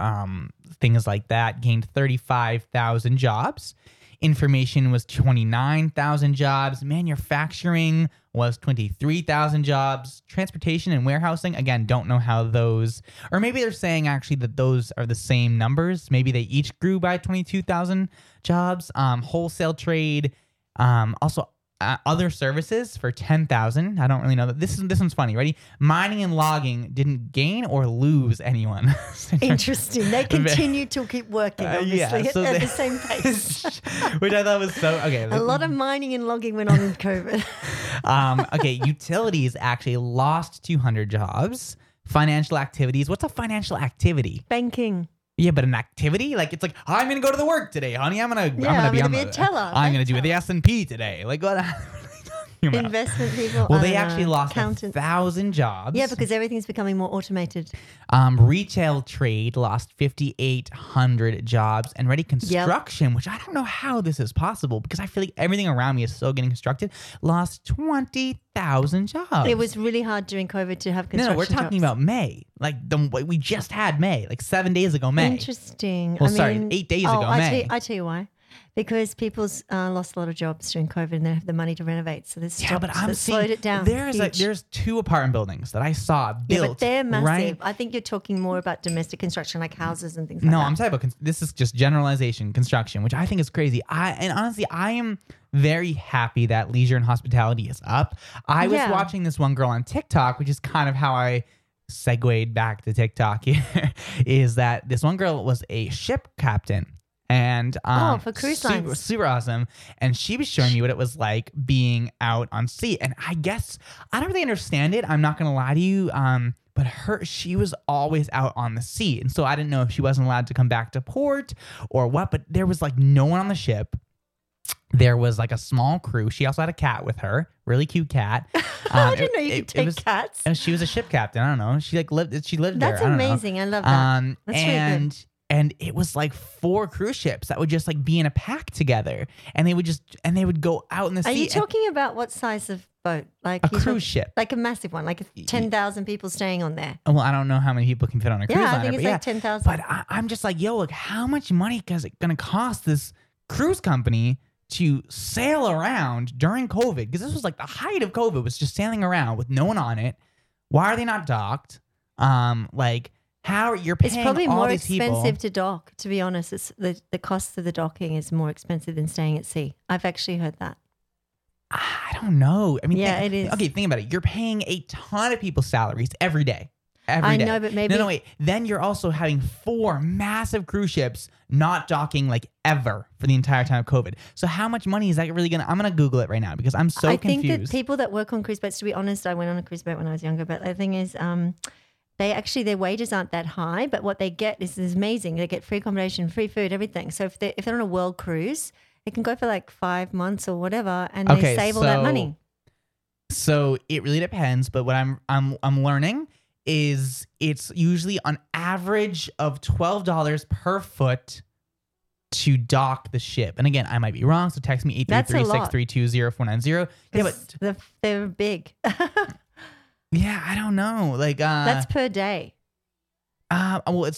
things like that, gained 35,000 jobs. Information was 29,000 jobs. Manufacturing was 23,000 jobs. Transportation and warehousing, again, don't know how those, or maybe they're saying actually that those are the same numbers. Maybe they each grew by 22,000 jobs. Wholesale trade, also other services for 10,000. I don't really know that. This one's funny. Ready? Mining and logging didn't gain or lose anyone. Interesting. They continue to keep working, obviously, at the same pace. Which I thought was so okay. A lot of mining and logging went on in COVID. Utilities actually lost 200 jobs. Financial activities. What's a financial activity? Banking. Yeah, but an activity, like it's like, I'm going to go to the work today, honey. I'm going to be a teller. I'm going to do the S&P today. Like what? about? Investment people. Well, they actually lost 1,000 jobs. Yeah, because everything's becoming more automated. Retail trade lost 5,800 jobs. And ready construction, which I don't know how this is possible because I feel like everything around me is still getting constructed, lost 20,000 jobs. It was really hard during COVID to have construction. No, we're talking about May. Like we just had May, like 7 days ago, May. Interesting. Well, 8 days ago, May. I tell you why. Because people's lost a lot of jobs during COVID and they have the money to renovate. So this slowed it down. There's two apartment buildings that I saw built. Yeah, but they're massive. Right? I think you're talking more about domestic construction, like houses and things like that. No, I'm sorry, but this is just generalization construction, which I think is crazy. Honestly, I am very happy that leisure and hospitality is up. I was watching this one girl on TikTok, which is kind of how I segued back to TikTok here, is that this one girl was a ship captain. And for cruise lines, super awesome. And she was showing me what it was like being out on sea. And I guess I don't really understand it. I'm not gonna lie to you. But she was always out on the sea, and so I didn't know if she wasn't allowed to come back to port or what. But there was like no one on the ship. There was like a small crew. She also had a cat with her, really cute cat. I didn't know you could take cats. And she was a ship captain. I don't know. She like lived. She lived there. That's amazing. I love that. That's really good. And it was like 4 cruise ships that would just like be in a pack together, and they would go out in the sea. Are you talking about what size of boat? Like a cruise ship, like a massive one, like 10,000 people staying on there. Well, I don't know how many people can fit on a cruise liner. Yeah, I think it's like 10,000. But I'm just like, yo, look, how much money is it going to cost this cruise company to sail around during COVID? Because this was like the height of COVID, was just sailing around with no one on it. Why are they not docked? How are you paying all these people? It's probably more expensive to dock, to be honest. It's the cost of the docking is more expensive than staying at sea. I've actually heard that. I don't know. I mean, it is. Okay, think about it. You're paying a ton of people's salaries every day. I know, but maybe... No, wait. Then you're also having 4 massive cruise ships not docking like ever for the entire time of COVID. So how much money is that really going to... I'm going to Google it right now because I'm so confused. I think that people that work on cruise boats, to be honest, I went on a cruise boat when I was younger, but the thing is... their wages aren't that high, but what they get is amazing. They get free accommodation, free food, everything. So if they're on a world cruise, it can go for like 5 months or whatever, and they save all that money. So it really depends. But what I'm learning is it's usually an average of $12 per foot to dock the ship. And again, I might be wrong. So text me 833-632-0490. Yeah, but they're big. Yeah, I don't know. That's per day. It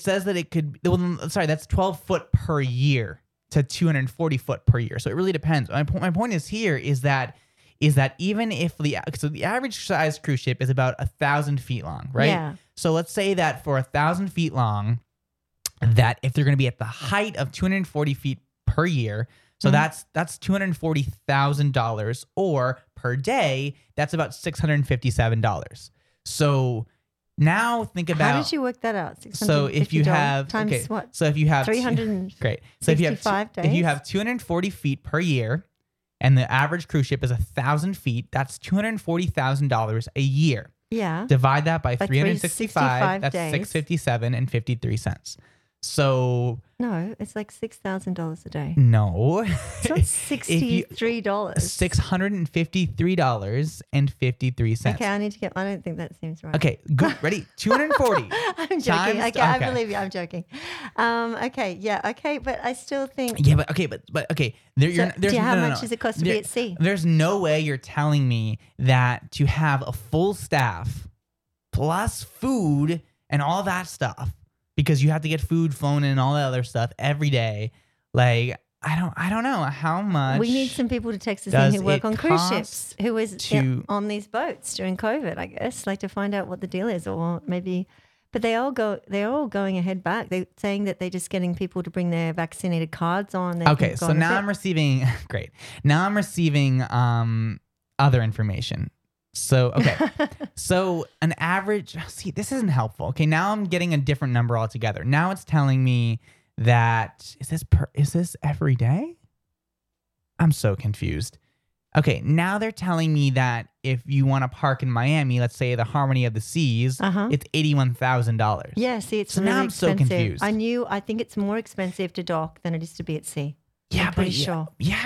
says that it could. That's 12 foot per year to 240 foot per year. So it really depends. My point is here is that even if the average size cruise ship is about 1,000 feet long, right? Yeah. So let's say that for 1,000 feet long, that if they're going to be at the height of 240 feet per year, so that's $240,000 or per day, that's about $657. So now think about... How did you work that out? So if you have... Times what? So if you have... 365 Great. So if you have 240 feet per year and the average cruise ship is 1,000 feet, that's $240,000 a year. Yeah. Divide that by 365, that's days. $657.53. So... No, it's like $6,000 a day. No. It's not $63. $653.53. Okay, I don't think that seems right. Okay, good. Ready? 240. I'm joking. Okay, I believe you. I'm joking. Okay, yeah, okay, but I still think... Yeah, but okay, how much does it cost to be at sea? There's no way you're telling me that to have a full staff plus food and all that stuff, because you have to get food flown in and all that other stuff every day. I don't know how much. We need some people to text us in who work on cruise ships, who was on these boats during COVID, I guess, to find out what the deal is, or maybe. But they're all going ahead back. They're saying that they're just getting people to bring their vaccinated cards on. Okay, so now I'm receiving. Great. Now I'm receiving other information. So, okay. So an average, this isn't helpful. Okay. Now I'm getting a different number altogether. Now it's telling me that, is this every day? I'm so confused. Okay. Now they're telling me that if you want to park in Miami, let's say the Harmony of the Seas, it's $81,000. Yeah. See, it's really expensive. Now I'm so confused. I think it's more expensive to dock than it is to be at sea. Yeah, but I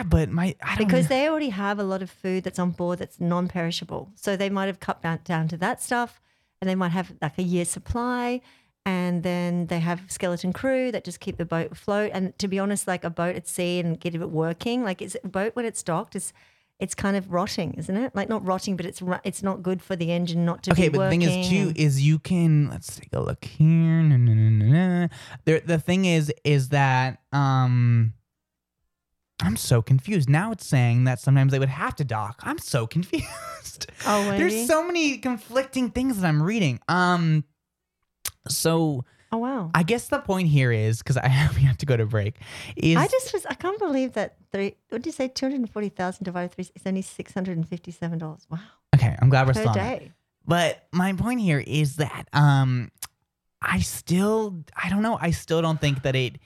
don't know. Because they already have a lot of food that's on board that's non-perishable. So they might have cut down to that stuff, and they might have like a year's supply, and then they have skeleton crew that just keep the boat afloat. And to be honest, like a boat at sea and get it working, like it's a boat when it's docked is. It's kind of rotting, isn't it? Like not rotting, but it's not good for the engine not to be working. Okay, but the thing is too is you can, let's take a look here. The thing is that I'm so confused. Now it's saying that sometimes they would have to dock. I'm so confused. Oh, maybe? There's so many conflicting things that I'm reading. Oh, wow. I guess the point here is, because we have to go to break. I can't believe that what did you say, $240,000 divided by 3 is only $657. Wow. Okay, I'm glad we're still on it. But my point here is that I still don't think that it,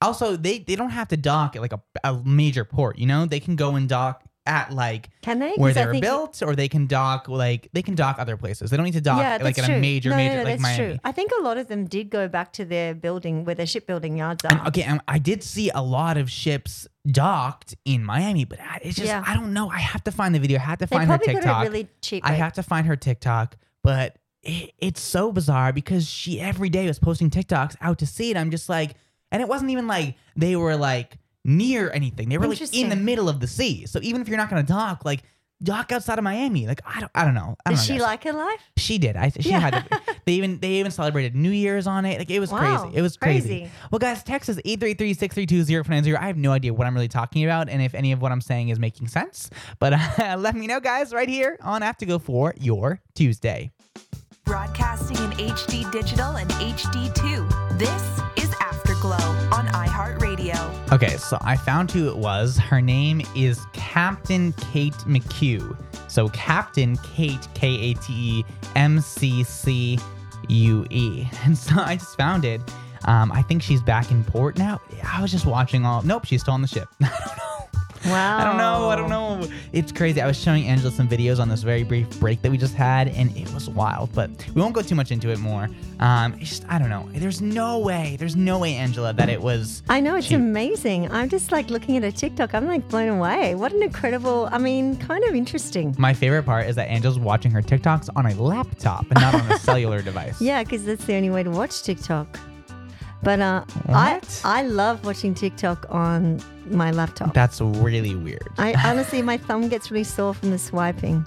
also they don't have to dock at like a major port, you know? They can go and dock at like where they were built, or they can dock other places. They don't need to dock at a major like Miami. True. I think a lot of them did go back to their building where their shipbuilding yards are. And I did see a lot of ships docked in Miami, but it's just I don't know. I have to find the video. I have to find her TikTok. They probably got it really cheap. I have to find her TikTok, but it's so bizarre because she every day was posting TikToks out to sea, and I'm just like, and it wasn't even like they were like near anything. They were like in the middle of the sea. So even if you're not going to dock, like dock outside of Miami. Like I don't know. Did she like her life? She did. They even celebrated New Year's on it. Like it was crazy. It was crazy. Well, guys, text is 833-632-0490. I have no idea what I'm really talking about and if any of what I'm saying is making sense. But let me know, guys, right here on AfterGo for your Tuesday. Broadcasting in HD digital and HD2. This is on iHeartRadio. Okay, so I found who it was. Her name is Captain Kate McCue. So Captain Kate, K-A-T-E-M-C-C-U-E. And so I just found it. I think she's back in port now. I was just watching Nope, she's still on the ship. I don't know. Wow. I don't know. It's crazy. I was showing Angela some videos on this very brief break that we just had, and it was wild, but we won't go too much into it more. It's just, I don't know. There's no way, Angela, that it was. I know. It's amazing. I'm just like looking at her TikTok. I'm like blown away. What an incredible, kind of interesting. My favorite part is that Angela's watching her TikToks on a laptop and not on a cellular device. Yeah, because that's the only way to watch TikTok. But I love watching TikTok on my laptop. That's really weird. I honestly, my thumb gets really sore from the swiping.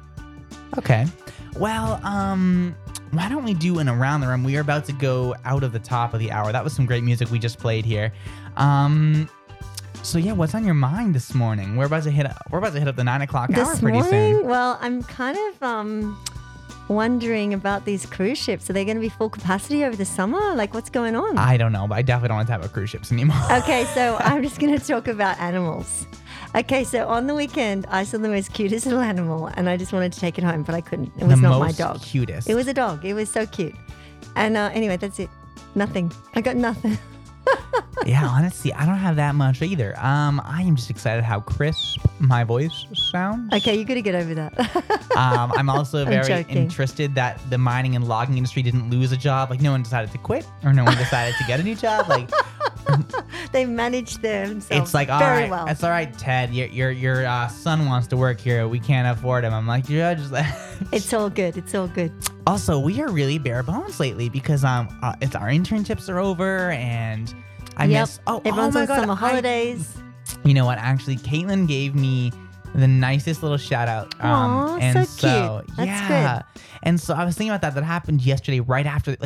Okay. Well, why don't we do an around the room? We are about to go out of the top of the hour. That was some great music we just played here. So what's on your mind this morning? We're about to hit up the 9 o'clock hour pretty soon. Well, I'm kind of wondering about these cruise ships. Are they going to be full capacity over the summer? Like, what's going on? I don't know, but I definitely don't want to have cruise ships anymore. Okay, so I'm just going to talk about animals. Okay, so on the weekend, I saw the most cutest little animal, and I just wanted to take it home, but I couldn't. It was not my dog. The most cutest. It was a dog. It was so cute. And anyway, that's it. Nothing. I got nothing. Yeah, honestly, I don't have that much either. I am just excited how crisp my voice sounds. Okay, you got to get over that. I'm also very interested that the mining and logging industry didn't lose a job. Like, no one decided to quit, or no one decided to get a new job. Like, they managed themselves. It's like, all right, it's all right, Ted. Your son wants to work here. We can't afford him. I'm like, yeah, just. It's all good. It's all good. Also, we are really bare bones lately because it's our internships are over and I miss. Everyone's on summer holidays. You know what? Actually, Caitlin gave me the nicest little shout out. Aww, so cute. That's good. And so I was thinking about that. That happened yesterday, right after the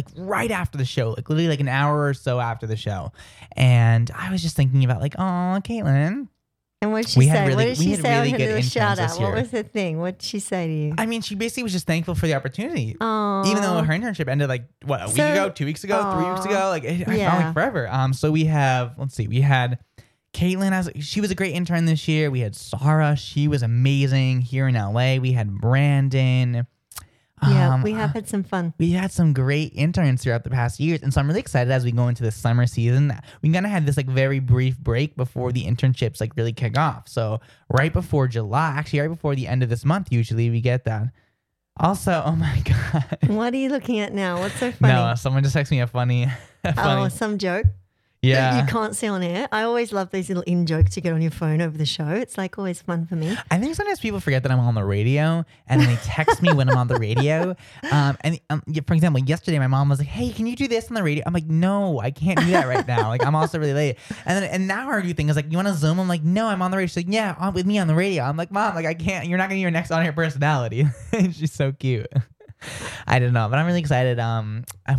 show, like literally like an hour or so after the show. And I was just thinking about like, oh, Caitlin. And what did she say? What did she say on her little shout out? What was the thing? What did she say to you? I mean, she basically was just thankful for the opportunity. Aww. Even though her internship ended like, what, a week ago, 2 weeks ago, 3 weeks ago? Like, it felt like forever. So we had Caitlin. She was a great intern this year. We had Sarah. She was amazing here in LA. We had Brandon. Yeah, we have had some fun. We had some great interns throughout the past years. And so I'm really excited as we go into the summer season. We're going to have this like very brief break before the internships like really kick off. So right before the end of this month, usually we get that. Also, oh my God. What are you looking at now? What's so funny? No, someone just texted me a funny. Oh, some joke? that you can't say on air. I always love these little in-jokes you get on your phone over the show. It's like always fun for me. I think sometimes people forget that I'm on the radio and they text me when I'm on the radio. For example, yesterday my mom was like, hey, can you do this on the radio? I'm like, no, I can't do that right now. Like, I'm also really late. And now her new thing is like, you want to Zoom? I'm like, no, I'm on the radio. She's like, yeah, on with me on the radio. I'm like, mom, like I can't, you're not going to be your next on-air personality. She's so cute. I don't know, but I'm really excited.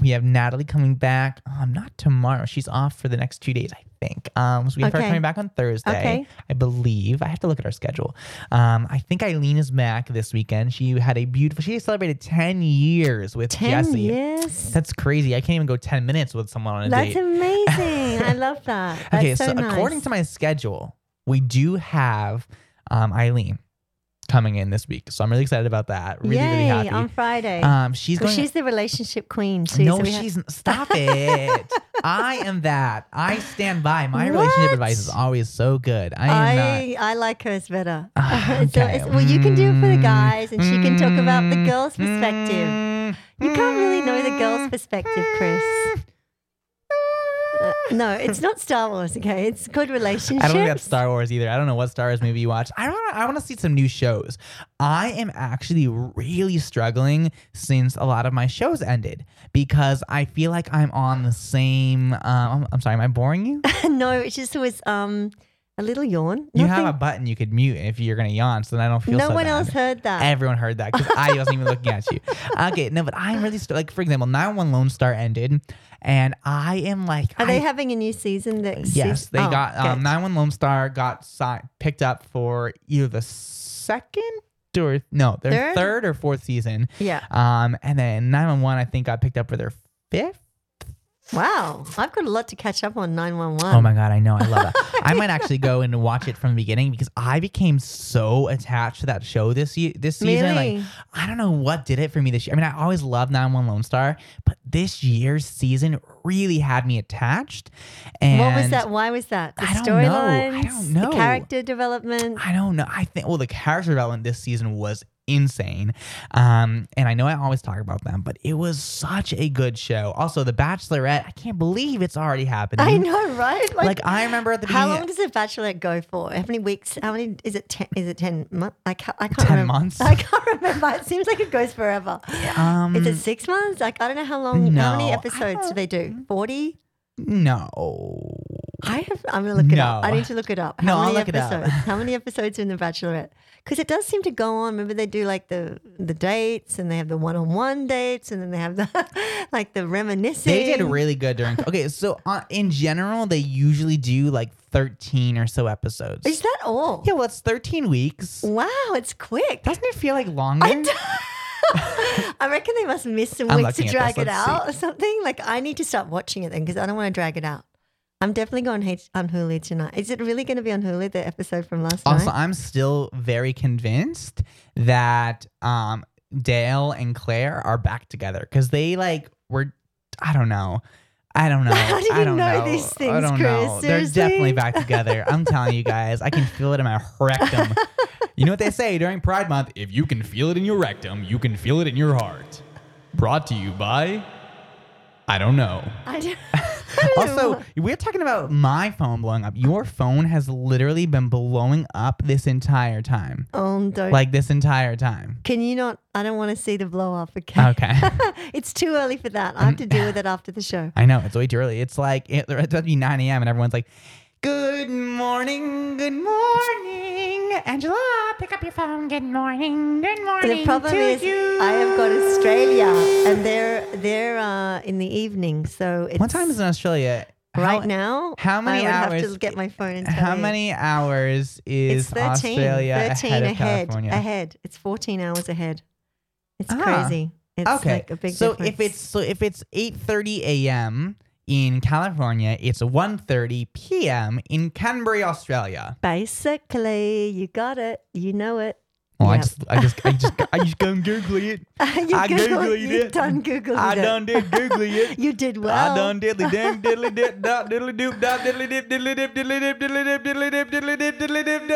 We have Natalie coming back. Not tomorrow. She's off for the next 2 days, I think. So we have her coming back on Thursday, I believe. I have to look at our schedule. I think Eileen is back this weekend. She celebrated 10 years with Jesse. 10 years? That's crazy. I can't even go 10 minutes with someone on a date. That's amazing. I love that. That's so nice. According to my schedule, we do have Eileen coming in this week, so I'm really excited about that. Really happy. On Friday, she's the relationship queen. Stop it. I am that. I stand by my relationship advice is always so good. I like hers better. Okay. So you can do it for the guys, and she can talk about the girls' perspective. You can't really know the girls' perspective, Chris. No, it's not Star Wars, okay? It's good relationships. I don't think that's Star Wars either. I don't know what Star Wars movie you watch. I want to see some new shows. I am actually really struggling since a lot of my shows ended because I feel like I'm on the same... I'm sorry, am I boring you? No, it just was a little yawn. You have a button you could mute if you're going to yawn, so then I don't feel so bad. No one else heard that. Everyone heard that because I wasn't even looking at you. Okay, no, but I'm really... for example, 911 Lone Star ended... And I am like... Are they having a new season? Yes, they got... 911 Lone Star got picked up for either the third or fourth season. Yeah. And then 911, I think, got picked up for their fifth. Wow. I've got a lot to catch up on 911. Oh, my God. I know. I love that. I might actually go and watch it from the beginning because I became so attached to that show this season. Really? Like, I don't know what did it for me this year. I mean, I always loved 911 Lone Star, but this year's season really had me attached. And what was that? Why was that? The storylines? I don't know. The character development? I don't know. I think, the character development this season was insane. And I know I always talk about them, but it was such a good show. Also, The Bachelorette, I can't believe it's already happening. I know, right? Like I remember at the beginning. How long does The Bachelorette go for? How many weeks? How many is it? 10 months? I can't 10 remember. Months? I can't remember. It seems like it goes forever. Is it 6 months? Like I don't know how long. No, how many episodes do they do? 40? No. I'm going to look it up. I need to look it up. How many episodes are in The Bachelorette? Because it does seem to go on. Remember they do like the dates and they have the one-on-one dates and then they have the reminiscing. They did really good during... Okay, so in general, they usually do like 13 or so episodes. Is that all? Yeah, well, it's 13 weeks. Wow, it's quick. Doesn't it feel like longer? I reckon they must miss some weeks to drag it out or something. Like I need to start watching it then because I don't want to drag it out. I'm definitely going on Hulu tonight. Is it really going to be on Hulu, the episode from last night? Also, I'm still very convinced that Dale and Claire are back together because they were, I don't know. How do you know these things, I don't Chris? Know. Seriously? They're definitely back together. I'm telling you guys, I can feel it in my rectum. You know what they say during Pride Month? If you can feel it in your rectum, you can feel it in your heart. Brought to you by... I don't know. Also, we're talking about my phone blowing up. Your phone has literally been blowing up this entire time. This entire time. Can you not? I don't want to see the blow up. Okay. It's too early for that. I have to deal with it after the show. I know. It's way too early. It's like, it's about to be 9 a.m. and everyone's like, good morning. Angela, pick up your phone. Good morning. The problem is I have got Australia and they're in the evening. So it's... What time is in Australia? Right now, how many hours? I have to get my phone and tell you. How many hours is 13, Australia 13 ahead of California? Ahead. It's 14 hours ahead. It's crazy. It's like a big difference. If it's 8:30 a.m., in California, it's 1:30 p.m. in Canberra, Australia. Basically, you got it. You know it. Well, yep. I just done Googling it. You done Googling it. I done did Googling it. You did well. I done diddly dang diddly dip dop diddly doop dop diddly dip diddly dip diddly dip diddly dip diddly dip diddly dip diddly dip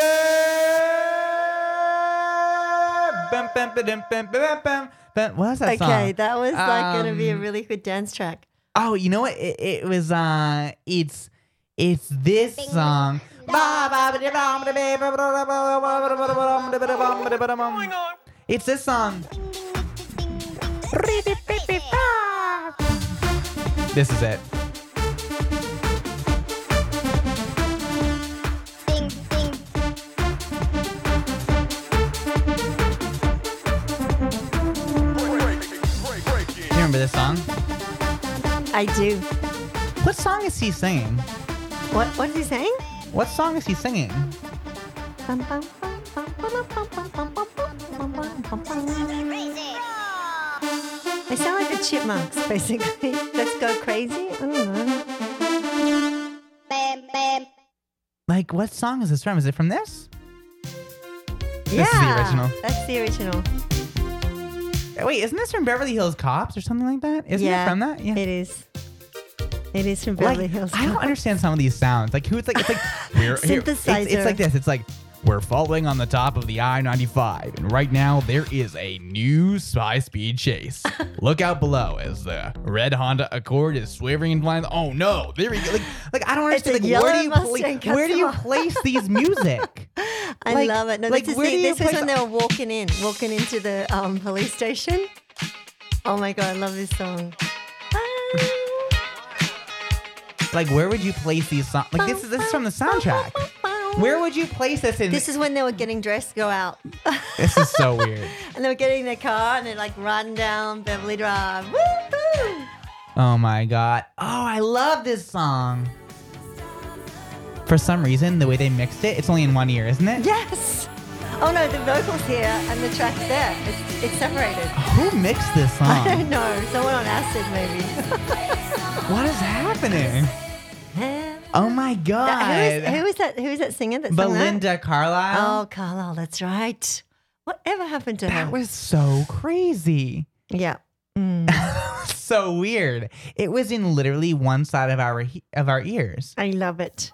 bam bam bam bam bam bam bam. What was that song? Okay, that was like going to be a really good dance track. Oh, you know what? It was, it's It's this song. It's this song. This is it. Do you remember this song? I do. What song is he singing? What is he saying? What song is he singing? They sound like the Chipmunks, basically. Let's go crazy. Like, what song is this from? Is it from this? Yeah, this is the original. That's the original. Wait, isn't this from Beverly Hills Cops or something like that? Isn't it from that? Yeah, it is. It is from Beverly Hills. I don't understand some of these sounds. Like, who? It's like synthesizer. It's like this. It's like, we're following on the top of the I-95, and right now there is a new high-speed chase. Look out below as the red Honda Accord is swerving in blind. Oh no! There we go. Like I don't understand. Like, where do you place these music? I love it. No, like, this was when they were walking into the police station. Oh my god, I love this song. Like, where would you place these songs? Like, this is from the soundtrack. Where would you place this in? This is when they were getting dressed to go out. This is so weird. And they were getting in their car and they like run down Beverly Drive. Woo-hoo! Oh my god. Oh, I love this song. For some reason, the way they mixed it, it's only in one ear, isn't it? Yes. Oh no, the vocals here and the track's there. It's separated. Who mixed this song? I don't know. Someone on acid maybe. What is happening? Oh my god! Who is that? Who is that singer? That Belinda that? Carlisle. Oh, Carlisle, that's right. Whatever happened to her? That was so crazy. Yeah. So weird. It was in literally one side of our ears. I love it.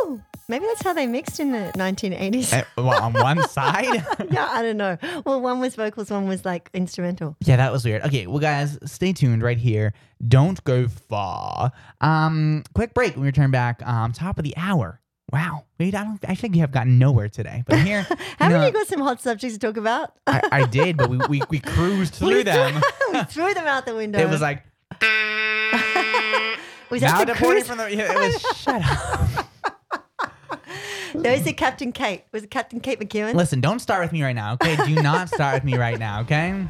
Oh, maybe that's how they mixed in the 1980s. On one side? Yeah, I don't know. Well, one was vocals, one was like instrumental. Yeah, that was weird. Okay, well, guys, stay tuned right here. Don't go far. Quick break. When we return back, top of the hour. Wow. Wait, I think you have gotten nowhere today. But I'm here. Haven't you got some hot subjects to talk about? I did, but we cruised through them. We threw them out the window. It was like... was that now the deported cruise? From the... Yeah, it was... Shut up. Those are Captain Kate. Was it Captain Kate McCue? Listen, don't start with me right now, okay? Do not start with me right now, okay?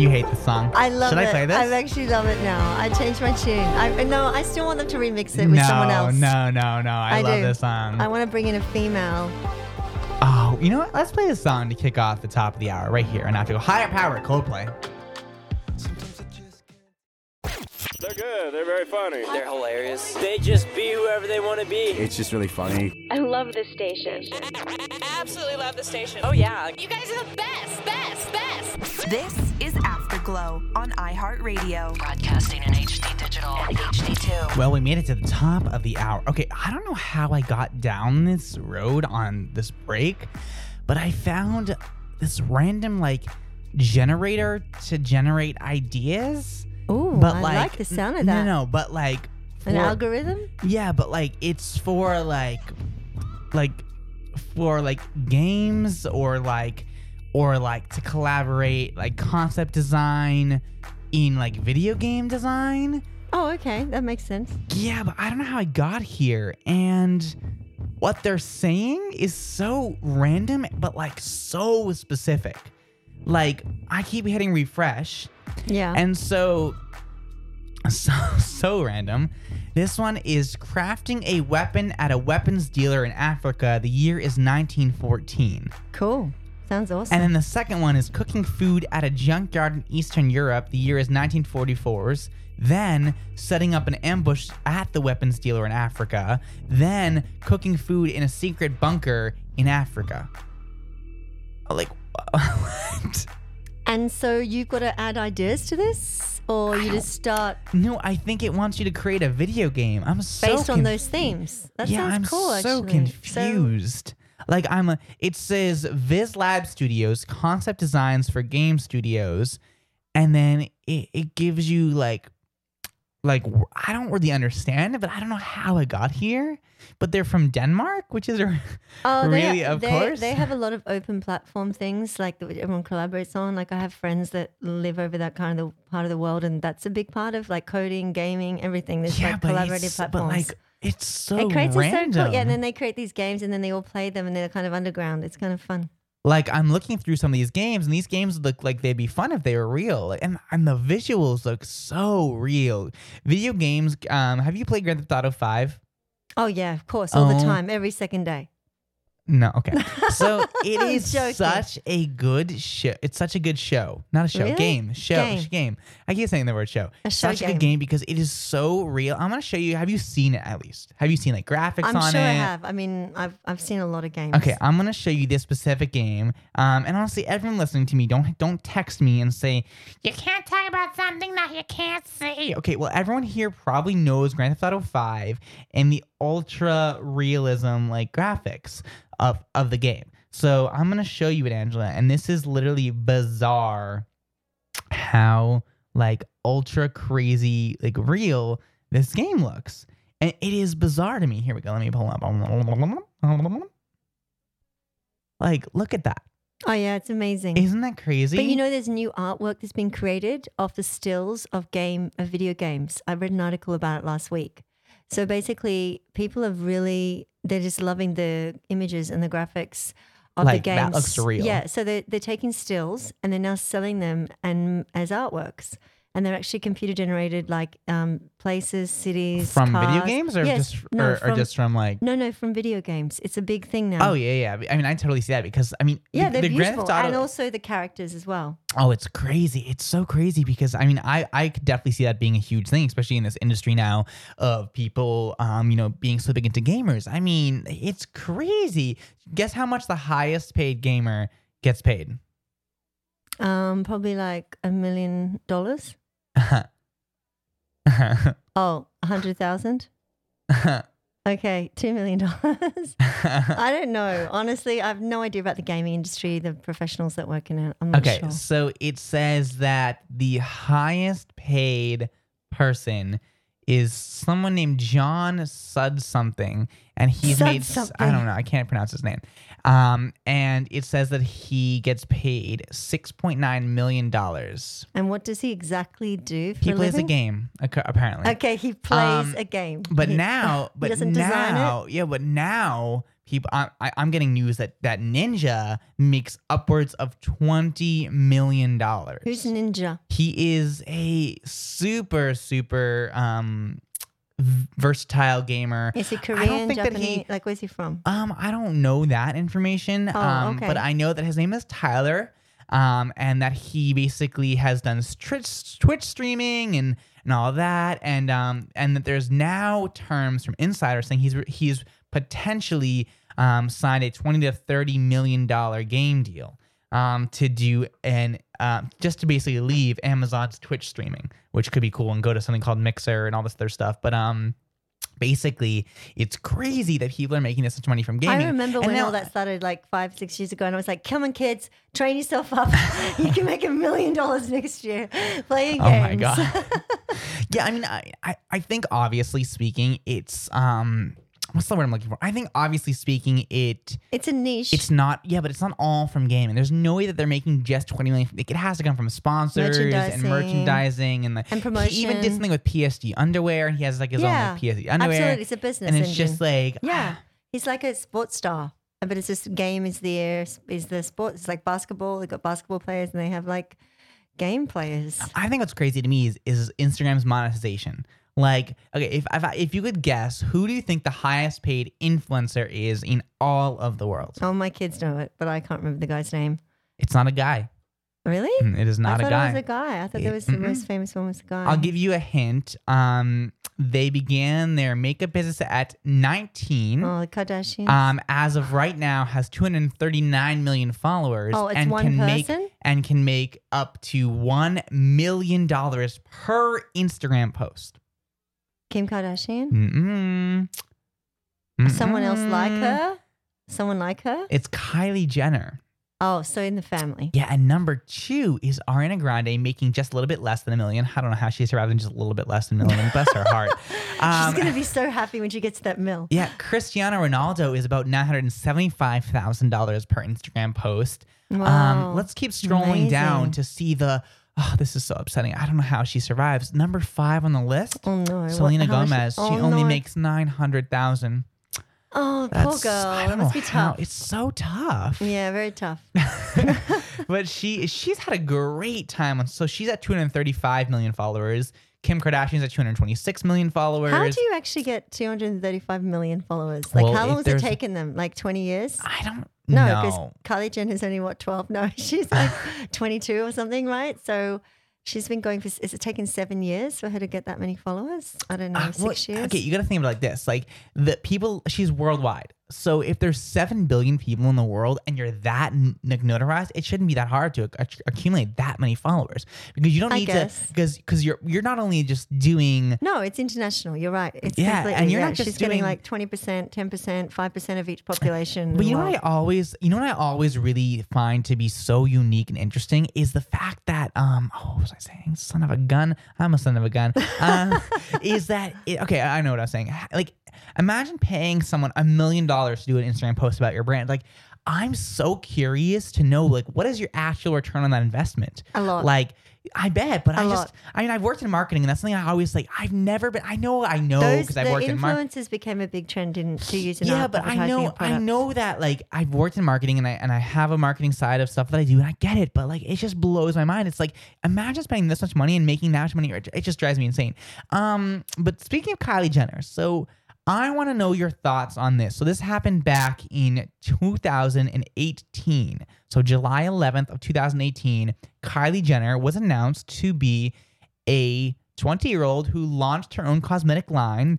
You hate this song. I love it. Should I play this? I actually love it now. I changed my tune. I still want them to remix it with someone else. No. I love this song. I want to bring in a female. Oh, you know what? Let's play this song to kick off the top of the hour right here. And I have to go higher power, Coldplay. They're good. They're very funny. They're hilarious. They just be whoever they want to be. It's just really funny. I love this station. Absolutely love this station. Oh, yeah. You guys are the best. This is Afterglow on iHeartRadio. Broadcasting in HD Digital and HD2. Well, we made it to the top of the hour. Okay, I don't know how I got down this road on this break, but I found this random, generator to generate ideas. Ooh, but I like the sound of that. No, but an algorithm? Yeah, but it's for for games or to collaborate concept design in video game design. Oh, okay, that makes sense. Yeah, but I don't know how I got here, and what they're saying is so random, but so specific. I keep hitting refresh. Yeah. And so random. This one is crafting a weapon at a weapons dealer in Africa. The year is 1914. Cool. Sounds awesome. And then the second one is cooking food at a junkyard in Eastern Europe. The year is 1944s. Then setting up an ambush at the weapons dealer in Africa. Then cooking food in a secret bunker in Africa. What? And so you've got to add ideas to this, or you just start? No, I think it wants you to create a video game. I'm so based on those themes. That sounds cool. Yeah, I'm so confused. It says Viz Lab Studios concept designs for game studios, and then it gives you Like, I don't really understand it, but I don't know how it got here. But they're from Denmark, which is really, of course. They have a lot of open platform things like that everyone collaborates on. Like, I have friends that live over that kind of part of the world, and that's a big part of like coding, gaming, everything. There's like collaborative platforms. But like, it's so random. So cool. Yeah, and then they create these games, and then they all play them, and they're kind of underground. It's kind of fun. Like, I'm looking through some of these games, and these games look like they'd be fun if they were real. And the visuals look so real. Video games, have you played Grand Theft Auto 5? Oh, yeah, of course. All the time. Every second day. No, okay. So it is such a good show. It's such a good show. Not a show. Really? Game. Show. Game. I keep saying the word show. Such a good game because it is so real. I'm going to show you. Have you seen it at least? Have you seen like graphics on it? I'm sure I have. I mean, I've seen a lot of games. Okay, I'm going to show you this specific game. And honestly, everyone listening to me, don't text me and say, you can't talk about something that you can't see. Okay, well, everyone here probably knows Grand Theft Auto 5 and the ultra realism like graphics of the game. So I'm going to show you it, Angela, and this is literally bizarre how like ultra crazy, like real this game looks. And it is bizarre to me. Here we go. Let me pull up. Like, look at that. Oh yeah, it's amazing. Isn't that crazy? But you know, there's new artwork that's been created off the stills of video games. I read an article about it last week. So basically, people have really, they're just loving the images and the graphics of the games. That looks real. Yeah, so they're taking stills and they're now selling them and as artworks. And they're actually computer-generated, like places, cities, from cars. Video games or from video games. It's a big thing now. Oh, yeah, yeah. I mean, I totally see that because, I mean... Yeah, they're beautiful and also the characters as well. Oh, it's crazy. It's so crazy because, I mean, I could definitely see that being a huge thing, especially in this industry now of people, being so big into gamers. I mean, it's crazy. Guess how much the highest paid gamer gets paid? Probably like $1 million. Oh, 100,000? Okay, $2 million. I don't know. Honestly, I have no idea about the gaming industry, the professionals that work in it. I'm not sure. Okay, so it says that the highest paid person is someone named John Sud something, and he's I don't know, I can't pronounce his name. And it says that he gets paid $6.9 million. And what does he exactly do for a living? He plays a game, apparently. Okay, he plays a game. But now people, I'm getting news that Ninja makes upwards of $20 million. Who's Ninja? He is a super, super versatile gamer. Is he Korean? I don't think Japanese? Where's he from? I don't know that information. Okay. But I know that his name is Tyler, and that he basically has done Twitch streaming and all that, and that there's now terms from insiders saying he's potentially signed a $20 to $30 million game deal to do just to basically leave Amazon's Twitch streaming, which could be cool, and go to something called Mixer and all this other stuff. But basically, it's crazy that people are making this much money from gaming. I remember when all that started like 5-6 years ago, and I was like, "Come on, kids, train yourself up. You can make $1 million next year playing games." Oh my god! Yeah, I mean, I think obviously speaking, it's what's the word I'm looking for? I think, obviously speaking, it's a niche. It's not, but it's not all from gaming. There's no way that they're making just $20 million. Like, it has to come from sponsors and merchandising and promotion. He even did something with PSD underwear, and he has like his own PSD underwear. Absolutely, it's a business, and it's just like he's like a sports star, but it's just game is the sport. It's like basketball. They got basketball players, and they have like game players. I think what's crazy to me is Instagram's monetization. Like, okay, if you could guess, who do you think the highest paid influencer is in all of the world? Oh, my kids know it, but I can't remember the guy's name. It's not a guy. Really? It is not a guy. I thought it was a guy. I thought the most famous one was a guy. I'll give you a hint. They began their makeup business at 19. Oh, the Kardashians. As of right now, has 239 million followers. Oh, it's one person? Can make up to $1 million per Instagram post. Kim Kardashian? Mm-mm. Mm-mm. Someone else like her? It's Kylie Jenner. Oh, so in the family. Yeah, and number two is Ariana Grande making just a little bit less than $1 million. I don't know how she survived on just a little bit less than $1 million. Bless her heart. She's going to be so happy when she gets that mill. Yeah, Cristiano Ronaldo is about $975,000 per Instagram post. Wow. Let's keep scrolling down to see the... Oh, this is so upsetting. I don't know how she survives. Number five on the list, Selena Gomez. She only makes $900,000. Oh, poor girl. I don't know how. Tough. It's so tough. Yeah, very tough. But she's had a great time. So she's at 235 million followers. Kim Kardashian's at 226 million followers. How do you actually get 235 million followers? Like, well, how long has it taken them? Like 20 years? I don't know. No, because Kylie Jenner's only, what, 12? No, she's like 22 or something, right? So she's been going for, is it taken 7 years for her to get that many followers? I don't know, 6 years? Okay, you got to think about it like this. Like, the people, she's worldwide. So if there's 7 billion people in the world and you're that notarized, it shouldn't be that hard to accumulate that many followers, because you don't need to, because you're not only just doing. No, it's international. You're right. It's and you're not just she's doing like 20%, 10%, 5% of each population. But you know what I always really find to be so unique and interesting is the fact that what was I saying? Son of a gun. I'm a son of a gun. Is that it, okay? I know what I was saying. Like, imagine paying someone $1 million to do an Instagram post about your brand. Like, I'm so curious to know, like, what is your actual return on that investment? A lot. Like, I bet, but I've worked in marketing, and that's something I always like. I've never been. I know because I've worked in marketing. Influencers became a big trend to use in our advertising. Yeah, but I know that, like, I've worked in marketing, and I have a marketing side of stuff that I do, and I get it. But, like, it just blows my mind. It's like, imagine spending this much money and making that much money. It just drives me insane. But speaking of Kylie Jenner, so. I want to know your thoughts on this. So this happened back in 2018. So July 11th of 2018, Kylie Jenner was announced to be a 20-year-old who launched her own cosmetic line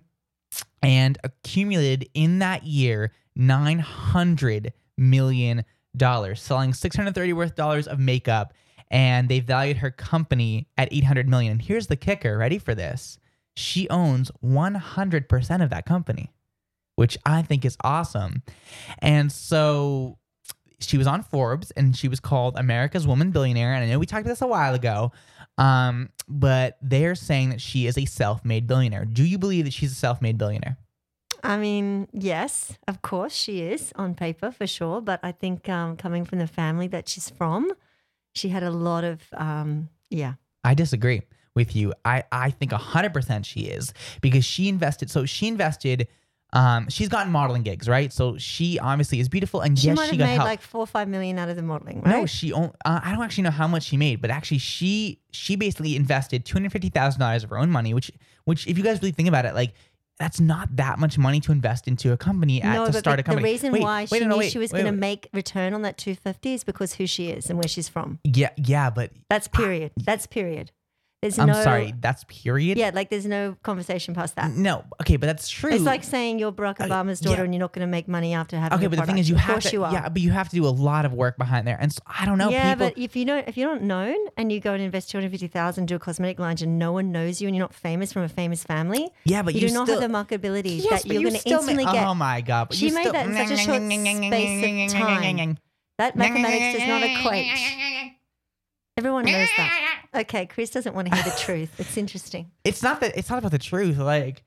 and accumulated in that year $900 million, selling $630 worth of makeup, and they valued her company at $800 million. And here's the kicker. Ready for this? She owns 100% of that company, which I think is awesome. And so she was on Forbes, and she was called America's Woman Billionaire. And I know we talked about this a while ago, but they're saying that she is a self-made billionaire. Do you believe that she's a self-made billionaire? I mean, yes, of course she is on paper for sure. But I think coming from the family that she's from, she had a lot of, I disagree with you. I think 100% she is, because she's gotten modeling gigs, right? So she obviously is beautiful, and she might have made like 4 or 5 million out of the modeling, right? No, I don't actually know how much she made, but actually she basically invested $250,000 of her own money, which if you guys really think about it, like, that's not that much money to invest into a company to start a company. The reason she was going to make return on that $250 is because who she is and where she's from. Yeah, but that's period. That's period? Yeah, like, there's no conversation past that. No, okay, but that's true. It's like saying you're Barack Obama's daughter and you're not going to make money after having a product. The thing is, you have to do a lot of work behind there. And so, I don't know, people. Yeah, but if you're not known and you go and invest $250,000 do a cosmetic line and no one knows you and you're not famous from a famous family, yeah, but you do not have the marketability that you're going to instantly get. Oh, my God. She made that in such a short space of time. That mathematics does not equate. Everyone knows that. Okay, Chris doesn't want to hear the truth. It's interesting. It's not about the truth. Like,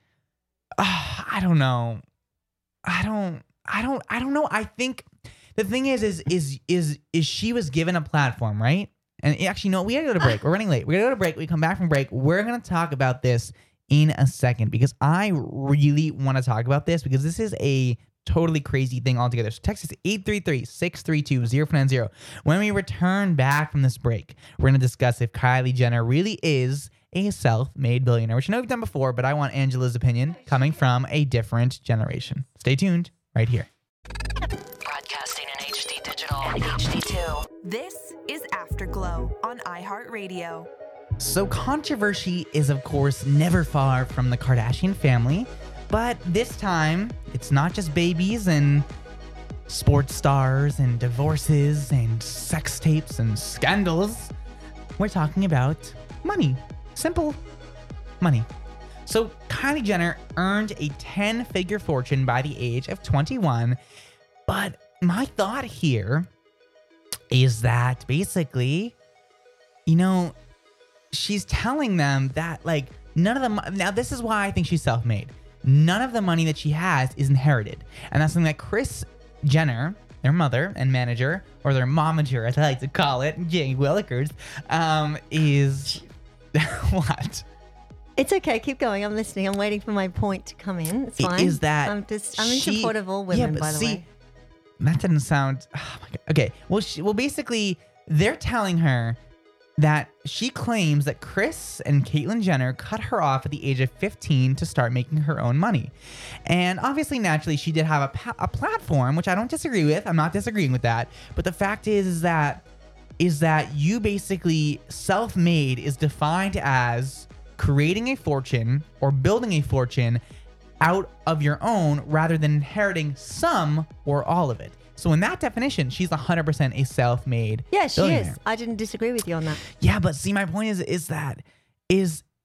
I don't know. I don't know. I think the thing is she was given a platform, right? And actually, no, we gotta go to break. We're running late. We're gonna go to break. We come back from break. We're gonna talk about this in a second, because I really want to talk about this, because this is a totally crazy ththing altogether. So text us 833-632-0490. When we return back from this break, we're going to discuss if Kylie Jenner really is a self-made billionaire, which I know we've done before, but I want Angela's opinion coming from a different generation. Stay tuned right here. Broadcasting in HD Digital and HD2. This is Afterglow on iHeartRadio. So controversy is, of course, never far from the Kardashian family. But this time, it's not just babies and sports stars and divorces and sex tapes and scandals. We're talking about money. Simple money. So Kylie Jenner earned a 10-figure fortune by the age of 21. But my thought here is that basically, you know, she's telling them that like none of the, now this is why I think she's self-made. None of the money that she has is inherited. And that's something that Kris Jenner, their mother and manager, or their momager, as I like to call it, Jay Willikers, is what? It's okay. Keep going. I'm listening. I'm waiting for my point to come in. It's fine. Is that I'm in support of all women, by the way. That didn't sound. Oh my God. Okay. Well, basically, they're telling her that she claims that Kris and Caitlyn Jenner cut her off at the age of 15 to start making her own money. And obviously, naturally, she did have a platform, which I don't disagree with. I'm not disagreeing with that. But the fact is that you basically self-made is defined as creating a fortune or building a fortune out of your own rather than inheriting some or all of it. So in that definition, she's 100% a self-made. Yeah, she is. I didn't disagree with you on that. Yeah, but see, my point is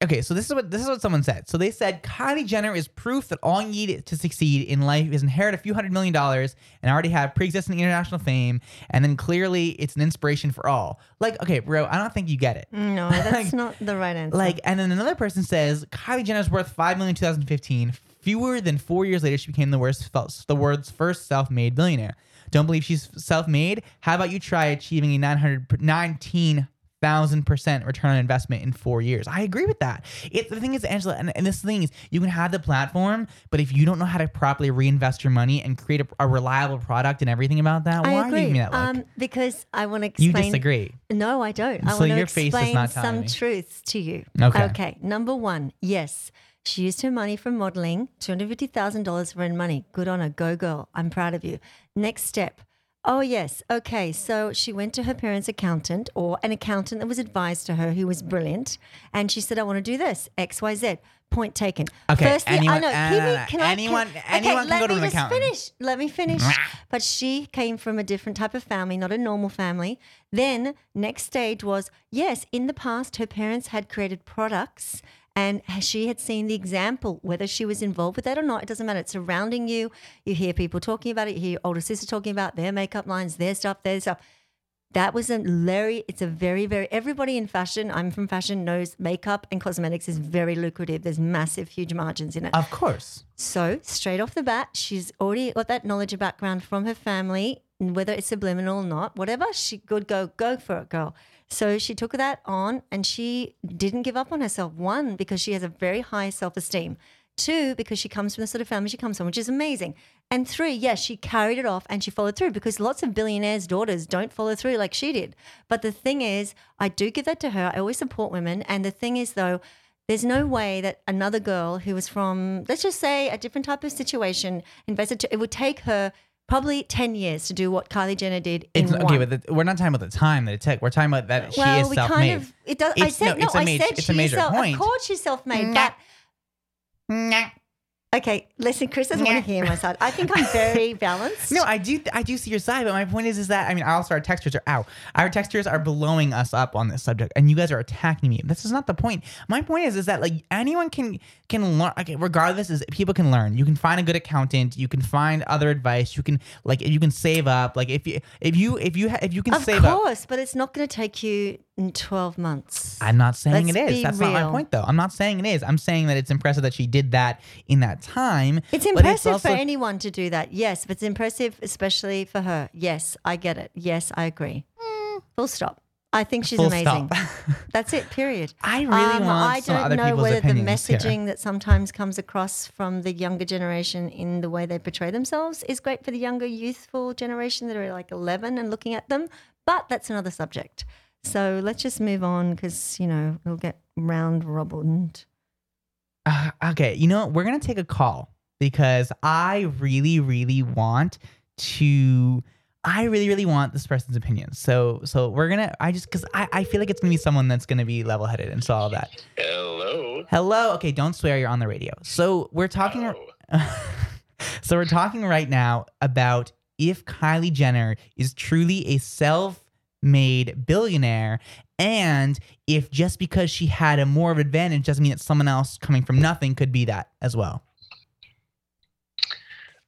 okay. So this is what someone said. So they said Kylie Jenner is proof that all you need to succeed in life is inherit a few $100 million and already have pre-existing international fame, and then clearly it's an inspiration for all. Like, okay, bro, I don't think you get it. No, that's like, not the right answer. Like, and then another person says Kylie Jenner's worth $5 million in 2015. Fewer than 4 years later, she became the world's first self-made billionaire. Don't believe she's self-made? How about you try achieving a 19,000% return on investment in 4 years? I agree with that. The thing is, Angela, and this thing is, you can have the platform, but if you don't know how to properly reinvest your money and create a reliable product and everything about that, why are you giving me that look? Because I want to explain. You disagree. No, I don't. I want to explain some truths to you. Okay. Number one, yes. She used her money from modeling, $250,000 of her own money. Good on her. Go, girl. I'm proud of you. Next step. Oh, yes. Okay. So she went to her parents' accountant or an accountant that was advised to her who was brilliant. And she said, I want to do this, X, Y, Z. Point taken. Okay. Firstly, anyone, I know. Anyone can go to an accountant. Let me finish. But she came from a different type of family, not a normal family. Then next stage was, yes, in the past, her parents had created products. And she had seen the example, whether she was involved with that or not, it doesn't matter. It's surrounding you. You hear people talking about it. You hear your older sister talking about their makeup lines, their stuff. That was it's a very, very, everybody in fashion, I'm from fashion, knows makeup and cosmetics is very lucrative. There's massive, huge margins in it. Of course. So straight off the bat, she's already got that knowledge and background from her family, whether it's subliminal or not, whatever, she could go for it, girl. So she took that on and she didn't give up on herself. One, because she has a very high self-esteem. Two, because she comes from the sort of family she comes from, which is amazing. And three, yes, she carried it off and she followed through because lots of billionaires' daughters don't follow through like she did. But the thing is, I do give that to her. I always support women. And the thing is, though, there's no way that another girl who was from, let's just say, a different type of situation, it would take her probably 10 years to do what Kylie Jenner did in one. Okay, but we're not talking about the time that it took. We're talking about that she is self-made. It's a major point. Of course she's self-made, but okay, listen, Kris doesn't want to hear my side. I think I'm very balanced. No, I do see your side, but my point is that, I mean, also our textures are blowing us up on this subject, and you guys are attacking me. This is not the point. My point is that, like, anyone can learn. Okay, regardless, people can learn. You can find a good accountant. You can find other advice. You can save up. Like, if you can save up. Of course, but it's not going to take you in 12 months. I'm not saying it is. That's not my point, though. I'm not saying it is. I'm saying that it's impressive that she did that in that time. It's impressive for anyone to do that. Yes, but it's impressive, especially for her. Yes, I get it. Yes, I agree. Full stop. I think she's amazing. That's it, period. I really want some other people's opinions. I don't know whether the messaging that sometimes comes across from the younger generation in the way they portray themselves is great for the younger, youthful generation that are like 11 and looking at them, but that's another subject. So let's just move on because, you know, we'll get round-robined. Okay, you know what? We're going to take a call because I really, really want this person's opinion. So we're going to – I feel like it's going to be someone that's going to be level-headed and saw all that. Hello. Okay, don't swear. You're on the radio. So we're talking right now about if Kylie Jenner is truly a self-made billionaire and if just because she had a more of an advantage doesn't mean that someone else coming from nothing could be that as well.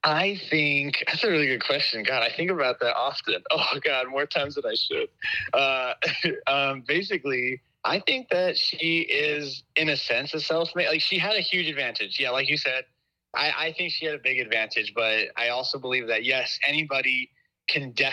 I think that's a really good question. God, I think about that often. Oh, God, more times than I should. Basically, I think that she is, in a sense, a self-made. Like, she had a huge advantage. Yeah, like you said, I think she had a big advantage. But I also believe that, yes, anybody can do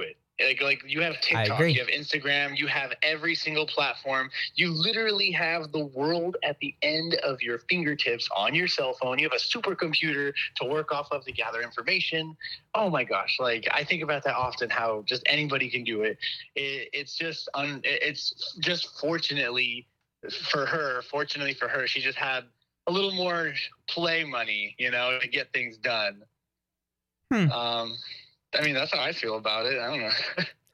it. Like you have TikTok, you have Instagram, you have every single platform. You literally have the world at the end of your fingertips on your cell phone. You have a supercomputer to work off of to gather information. Oh my gosh! Like I think about that often. How just anybody can do it. It's just fortunately for her, she just had a little more play money, to get things done. I mean, that's how I feel about it. I don't know.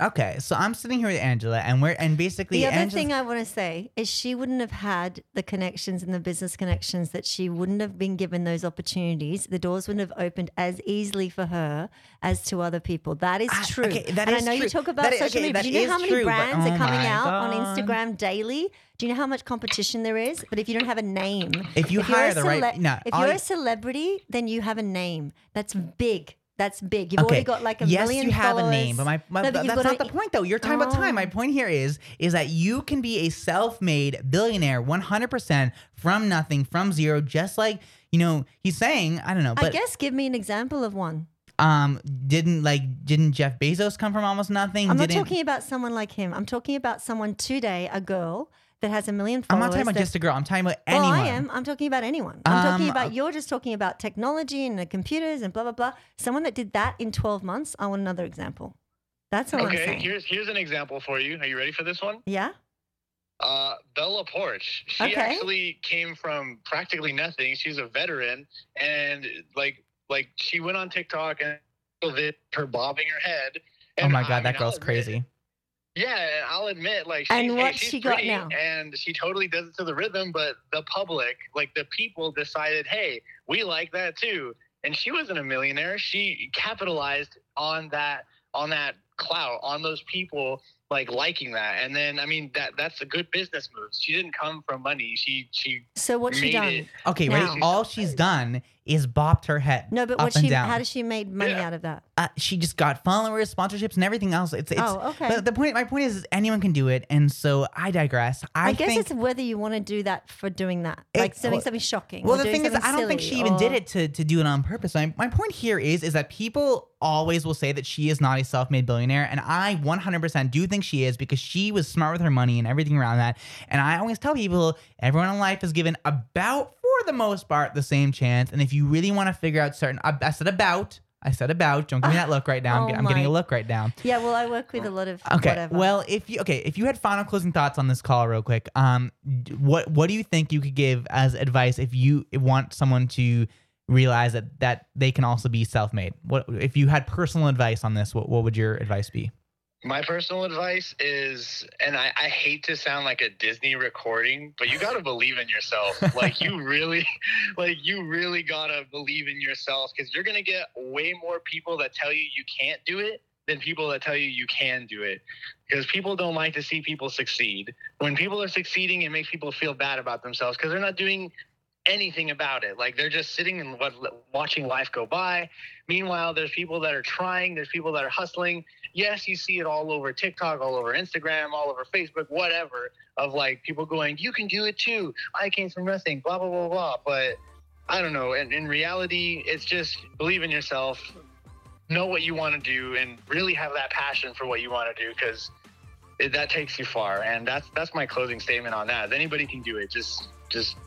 Okay, so I'm sitting here with Angela, and basically the other thing I want to say is she wouldn't have had the connections and the business connections that she wouldn't have been given those opportunities. The doors wouldn't have opened as easily for her as to other people. That is true. Okay, and I know you talk about social media. Do you know how many brands are coming out on Instagram daily? Do you know how much competition there is? But if you don't have a name, if you're a celebrity, then you have a name. That's big. You've already got like a million followers. Yes, you have a name, but that's not the point, though. You're talking about time. My point here is that you can be a self-made billionaire 100% from nothing, from zero, just like, he's saying, I don't know. But I guess give me an example of one. Didn't Jeff Bezos come from almost nothing? I'm not talking about someone like him. I'm talking about someone today, a girl that has a million followers. I'm not talking about just a girl. I'm talking about anyone. Well, I am. I'm talking about anyone. You're just talking about technology and the computers and blah, blah, blah. Someone that did that in 12 months. I want another example. That's all I'm saying. Okay, here's an example for you. Are you ready for this one? Yeah. Bella Poarch. She actually came from practically nothing. She's a veteran. And like she went on TikTok and her bobbing her head. And oh my God, that girl's crazy. Yeah, and I'll admit, she's pretty, got now, and she totally does it to the rhythm. But the public, the people, decided, hey, we like that too. And she wasn't a millionaire; she capitalized on that clout, on those people liking that. And then, I mean, that's a good business move. She didn't come from money. She. So what's she done? Okay, wait. All she's done is bopped her head. No, but how does she make money out of that? She just got followers, sponsorships, and everything else. It's okay. But my point is anyone can do it, and so I digress. I guess it's whether you want to do that for doing that, doing something shocking. Well, the thing is, I don't think she even did it to do it on purpose. My point here is that people always will say that she is not a self-made billionaire, and I 100% do think she is, because she was smart with her money and everything around that. And I always tell people, everyone in life is given about, for the most part, the same chance. And if you really want to figure out certain, I said about. Don't give me that look right now. I'm getting a look right now. Yeah, well, I work with a lot of whatever. Well, if you had final closing thoughts on this call real quick, what do you think you could give as advice if you want someone to realize that they can also be self-made? What if you had personal advice on this? What would your advice be? My personal advice is, and I hate to sound like a Disney recording, but you gotta believe in yourself. You really gotta believe in yourself, because you're gonna get way more people that tell you you can't do it than people that tell you you can do it. Because people don't like to see people succeed. When people are succeeding, it makes people feel bad about themselves because they're not doing anything about it. They're just sitting and watching life go by. Meanwhile, there's people that are trying, there's people that are hustling. Yes, you see it all over TikTok, all over Instagram, all over Facebook, whatever, of people going, you can do it too, I came from nothing, blah blah blah blah. But I don't know, and in reality, it's just believe in yourself, know what you want to do, and really have that passion for what you want to do, because that takes you far. And that's my closing statement on that. Anybody can do it, just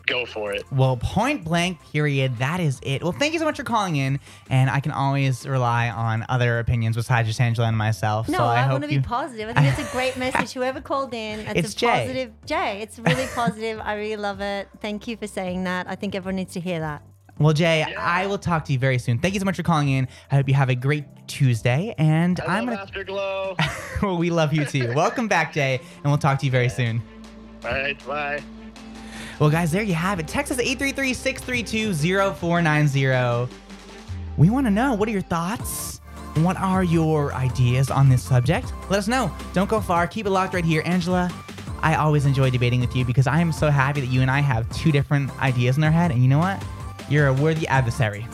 go for it. Well, point blank, period. That is it. Well, thank you so much for calling in. And I can always rely on other opinions besides just Angela and myself. No, so I want to be positive. I think it's a great message. Whoever called in, it's a positive. Jay, it's really positive. I really love it. Thank you for saying that. I think everyone needs to hear that. Well, Jay, yeah. I will talk to you very soon. Thank you so much for calling in. I hope you have a great Tuesday. And Afterglow. Well, we love you too. Welcome back, Jay. And we'll talk to you very soon. All right. Bye. Well, guys, there you have it. Text us at 833-632-0490. We want to know, what are your thoughts? What are your ideas on this subject? Let us know. Don't go far. Keep it locked right here. Angela, I always enjoy debating with you because I am so happy that you and I have two different ideas in our head. And you know what? You're a worthy adversary.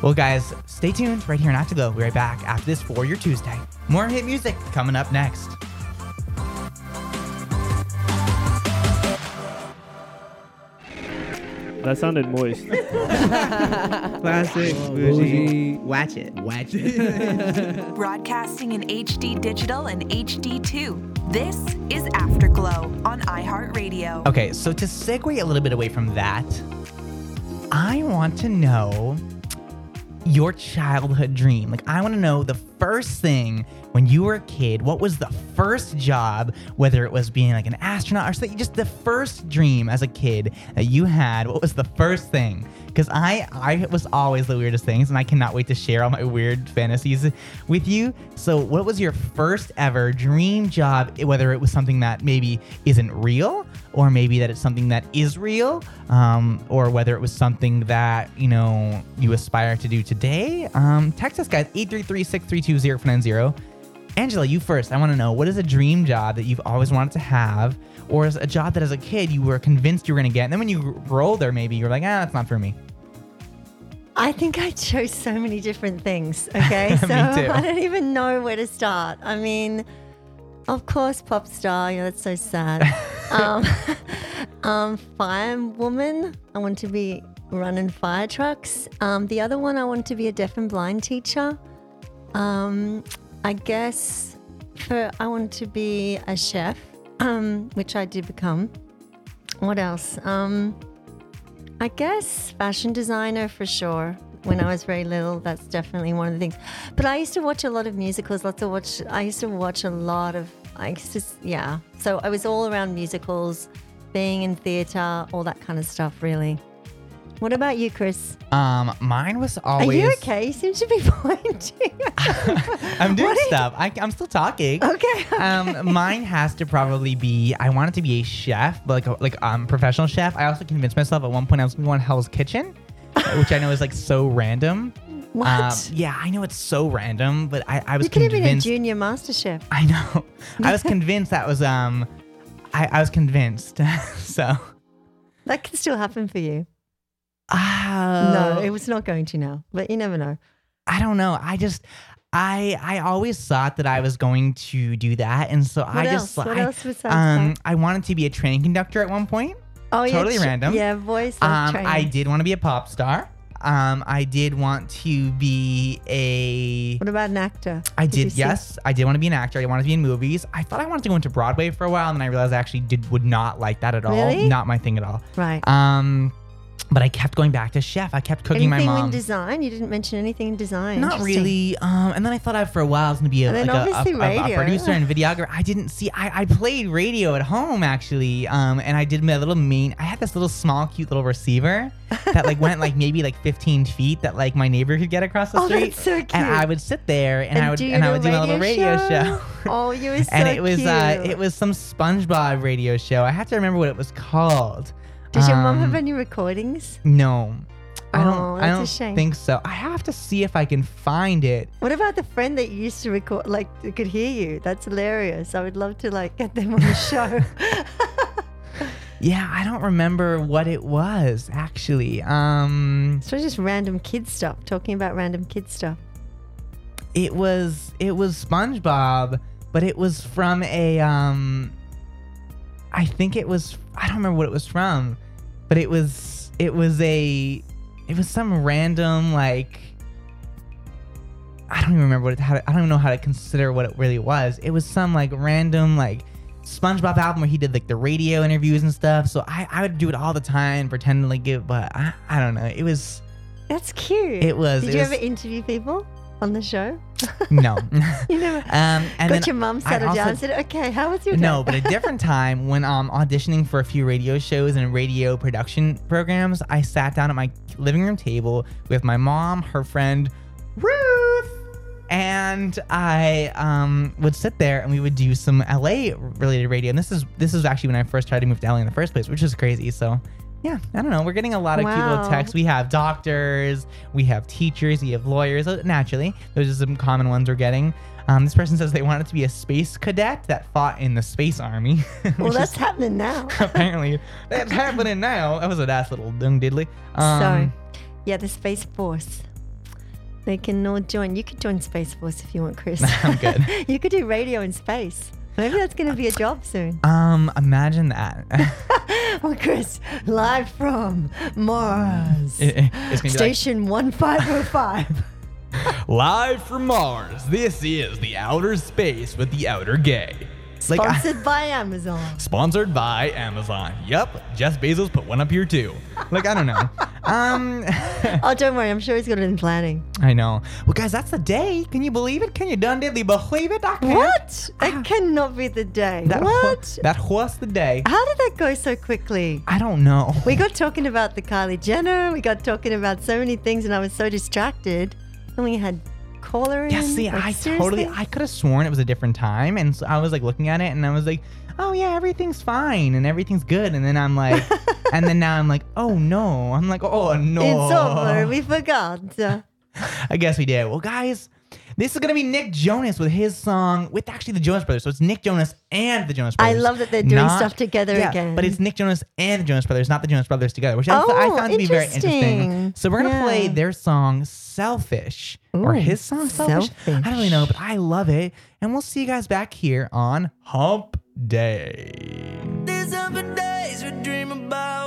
Well, guys, stay tuned right here on Afterglow. We'll be right back after this for your Tuesday. More hit music coming up next. That sounded moist. Classic, bougie, watch it. Watch it. Broadcasting in HD Digital and HD2. This is Afterglow on iHeartRadio. Okay, so to segue a little bit away from that, I want to know your childhood dream. Like, I want to know the first thing when you were a kid, what was the first job, whether it was being like an astronaut or something, just the first dream as a kid that you had, what was the first thing? Because I was always the weirdest things, and I cannot wait to share all my weird fantasies with you. So what was your first ever dream job, whether it was something that maybe isn't real, or maybe that it's something that is real, or whether it was something that, you know, you aspire to do today? Text us, guys, 833-632-0490. Angela, you first. I want to know, what is a dream job that you've always wanted to have, or is a job that as a kid you were convinced you were going to get, and then when you were older, maybe you're like, that's not for me? I think I chose so many different things, okay? So I don't even know where to start. I mean, of course, pop star. You know, that's so sad. Firewoman. I want to be running fire trucks. The other one, I want to be a deaf and blind teacher. I guess I want to be a chef, which I did become. What else? I guess fashion designer for sure. When I was very little, that's definitely one of the things. But I used to watch a lot of musicals. I used to watch a lot. So I was all around musicals, being in theater, all that kind of stuff, really. What about you, Chris? Mine was always... Are you okay? You seem to be pointing. I'm doing stuff. I'm still talking. Okay. Mine has to probably be... I wanted to be a chef, but like professional chef. I also convinced myself at one point I was going to go on Hell's Kitchen, which I know is like so random. What? Yeah, I know it's so random, but I was convinced... You could have been a junior master chef. I know. I was convinced that was... I was convinced. So... That can still happen for you. No, it was not going to now, but you never know. I don't know. I always thought that I was going to do that. And so I wanted to be a train conductor at one point. Oh, yeah. Totally random. Yeah, voice of train. I did want to be a pop star. I did want to be a... What about an actor? I did want to be an actor. I wanted to be in movies. I thought I wanted to go into Broadway for a while, and then I realized I actually would not like that at all. Really? Not my thing at all. Right. But I kept going back to chef. I kept cooking my mom. Anything in design? You didn't mention anything in design. Not really. And then I thought for a while I was going to be a producer and videographer. I didn't see. I played radio at home, actually. And I did my little I had this little small, cute little receiver that went maybe 15 feet that my neighbor could get across the street. That's so cute. And I would sit there and I would do my little radio show. Oh, you were so cute. And it was some SpongeBob radio show. I have to remember what it was called. Does your mom have any recordings? No. I don't think so. I have to see if I can find it. What about the friend that you used to record, they could hear you? That's hilarious. I would love to, get them on the show. Yeah, I don't remember what it was, actually. So just random kid stuff, talking about random kid stuff. It was SpongeBob, but it was from a... I think it was, I don't remember what it was from, but it was some random, I don't even remember I don't know how to consider what it really was. It was some random SpongeBob album where he did the radio interviews and stuff. So I would do it all the time, pretend to give, but I don't know. It was. That's cute. It was. Did you ever interview people on the show? No. You never got your mum settled down and said, okay, how was your day? No, but a different time when auditioning for a few radio shows and radio production programs, I sat down at my living room table with my mom, her friend, Ruth, and I would sit there and we would do some LA-related radio. And this is actually when I first tried to move to LA in the first place, which is crazy. So yeah, I don't know. We're getting a lot of cute little texts. We have doctors, we have teachers, we have lawyers. Naturally, those are some common ones we're getting. This person says they wanted to be a space cadet that fought in the space army. Well, that's happening now. Apparently, that's happening now. That was a nice little dung diddly. Yeah, the Space Force. They can all join. You could join Space Force if you want, Chris. I'm good. You could do radio in space. Maybe that's going to be a job soon. Imagine that. Well, Chris, live from Mars. Station 1505. Live from Mars, this is The Outer Space with The Outer Gay. Sponsored by Amazon. Sponsored by Amazon. Yep, Jeff Bezos put one up here too. Like, I don't know. Oh, don't worry. I'm sure he's got it in planning. I know. Well, guys, that's the day. Can you believe it? Can you done diddly believe it? I can't. What? It cannot be the day. That was the day. How did that go so quickly? I don't know. We got talking about the Kylie Jenner. We got talking about so many things, and I was so distracted. And we had caller in. Yeah, see, like, I could have sworn it was a different time. And so I was like looking at it, and I was like, oh yeah, everything's fine and everything's good. And then I'm like, and then now I'm like, oh no. I'm like, oh no. It's over. We forgot. I guess we did. Well, guys, this is going to be Nick Jonas with his song with actually the Jonas Brothers. So it's Nick Jonas and the Jonas Brothers. I love that they're doing stuff together again. But it's Nick Jonas and the Jonas Brothers, not the Jonas Brothers together, which I found to be very interesting. So we're going to play their song Selfish. Ooh, or his song Selfish. I don't really know, but I love it. And we'll see you guys back here on Hump Day. These other days we dream about.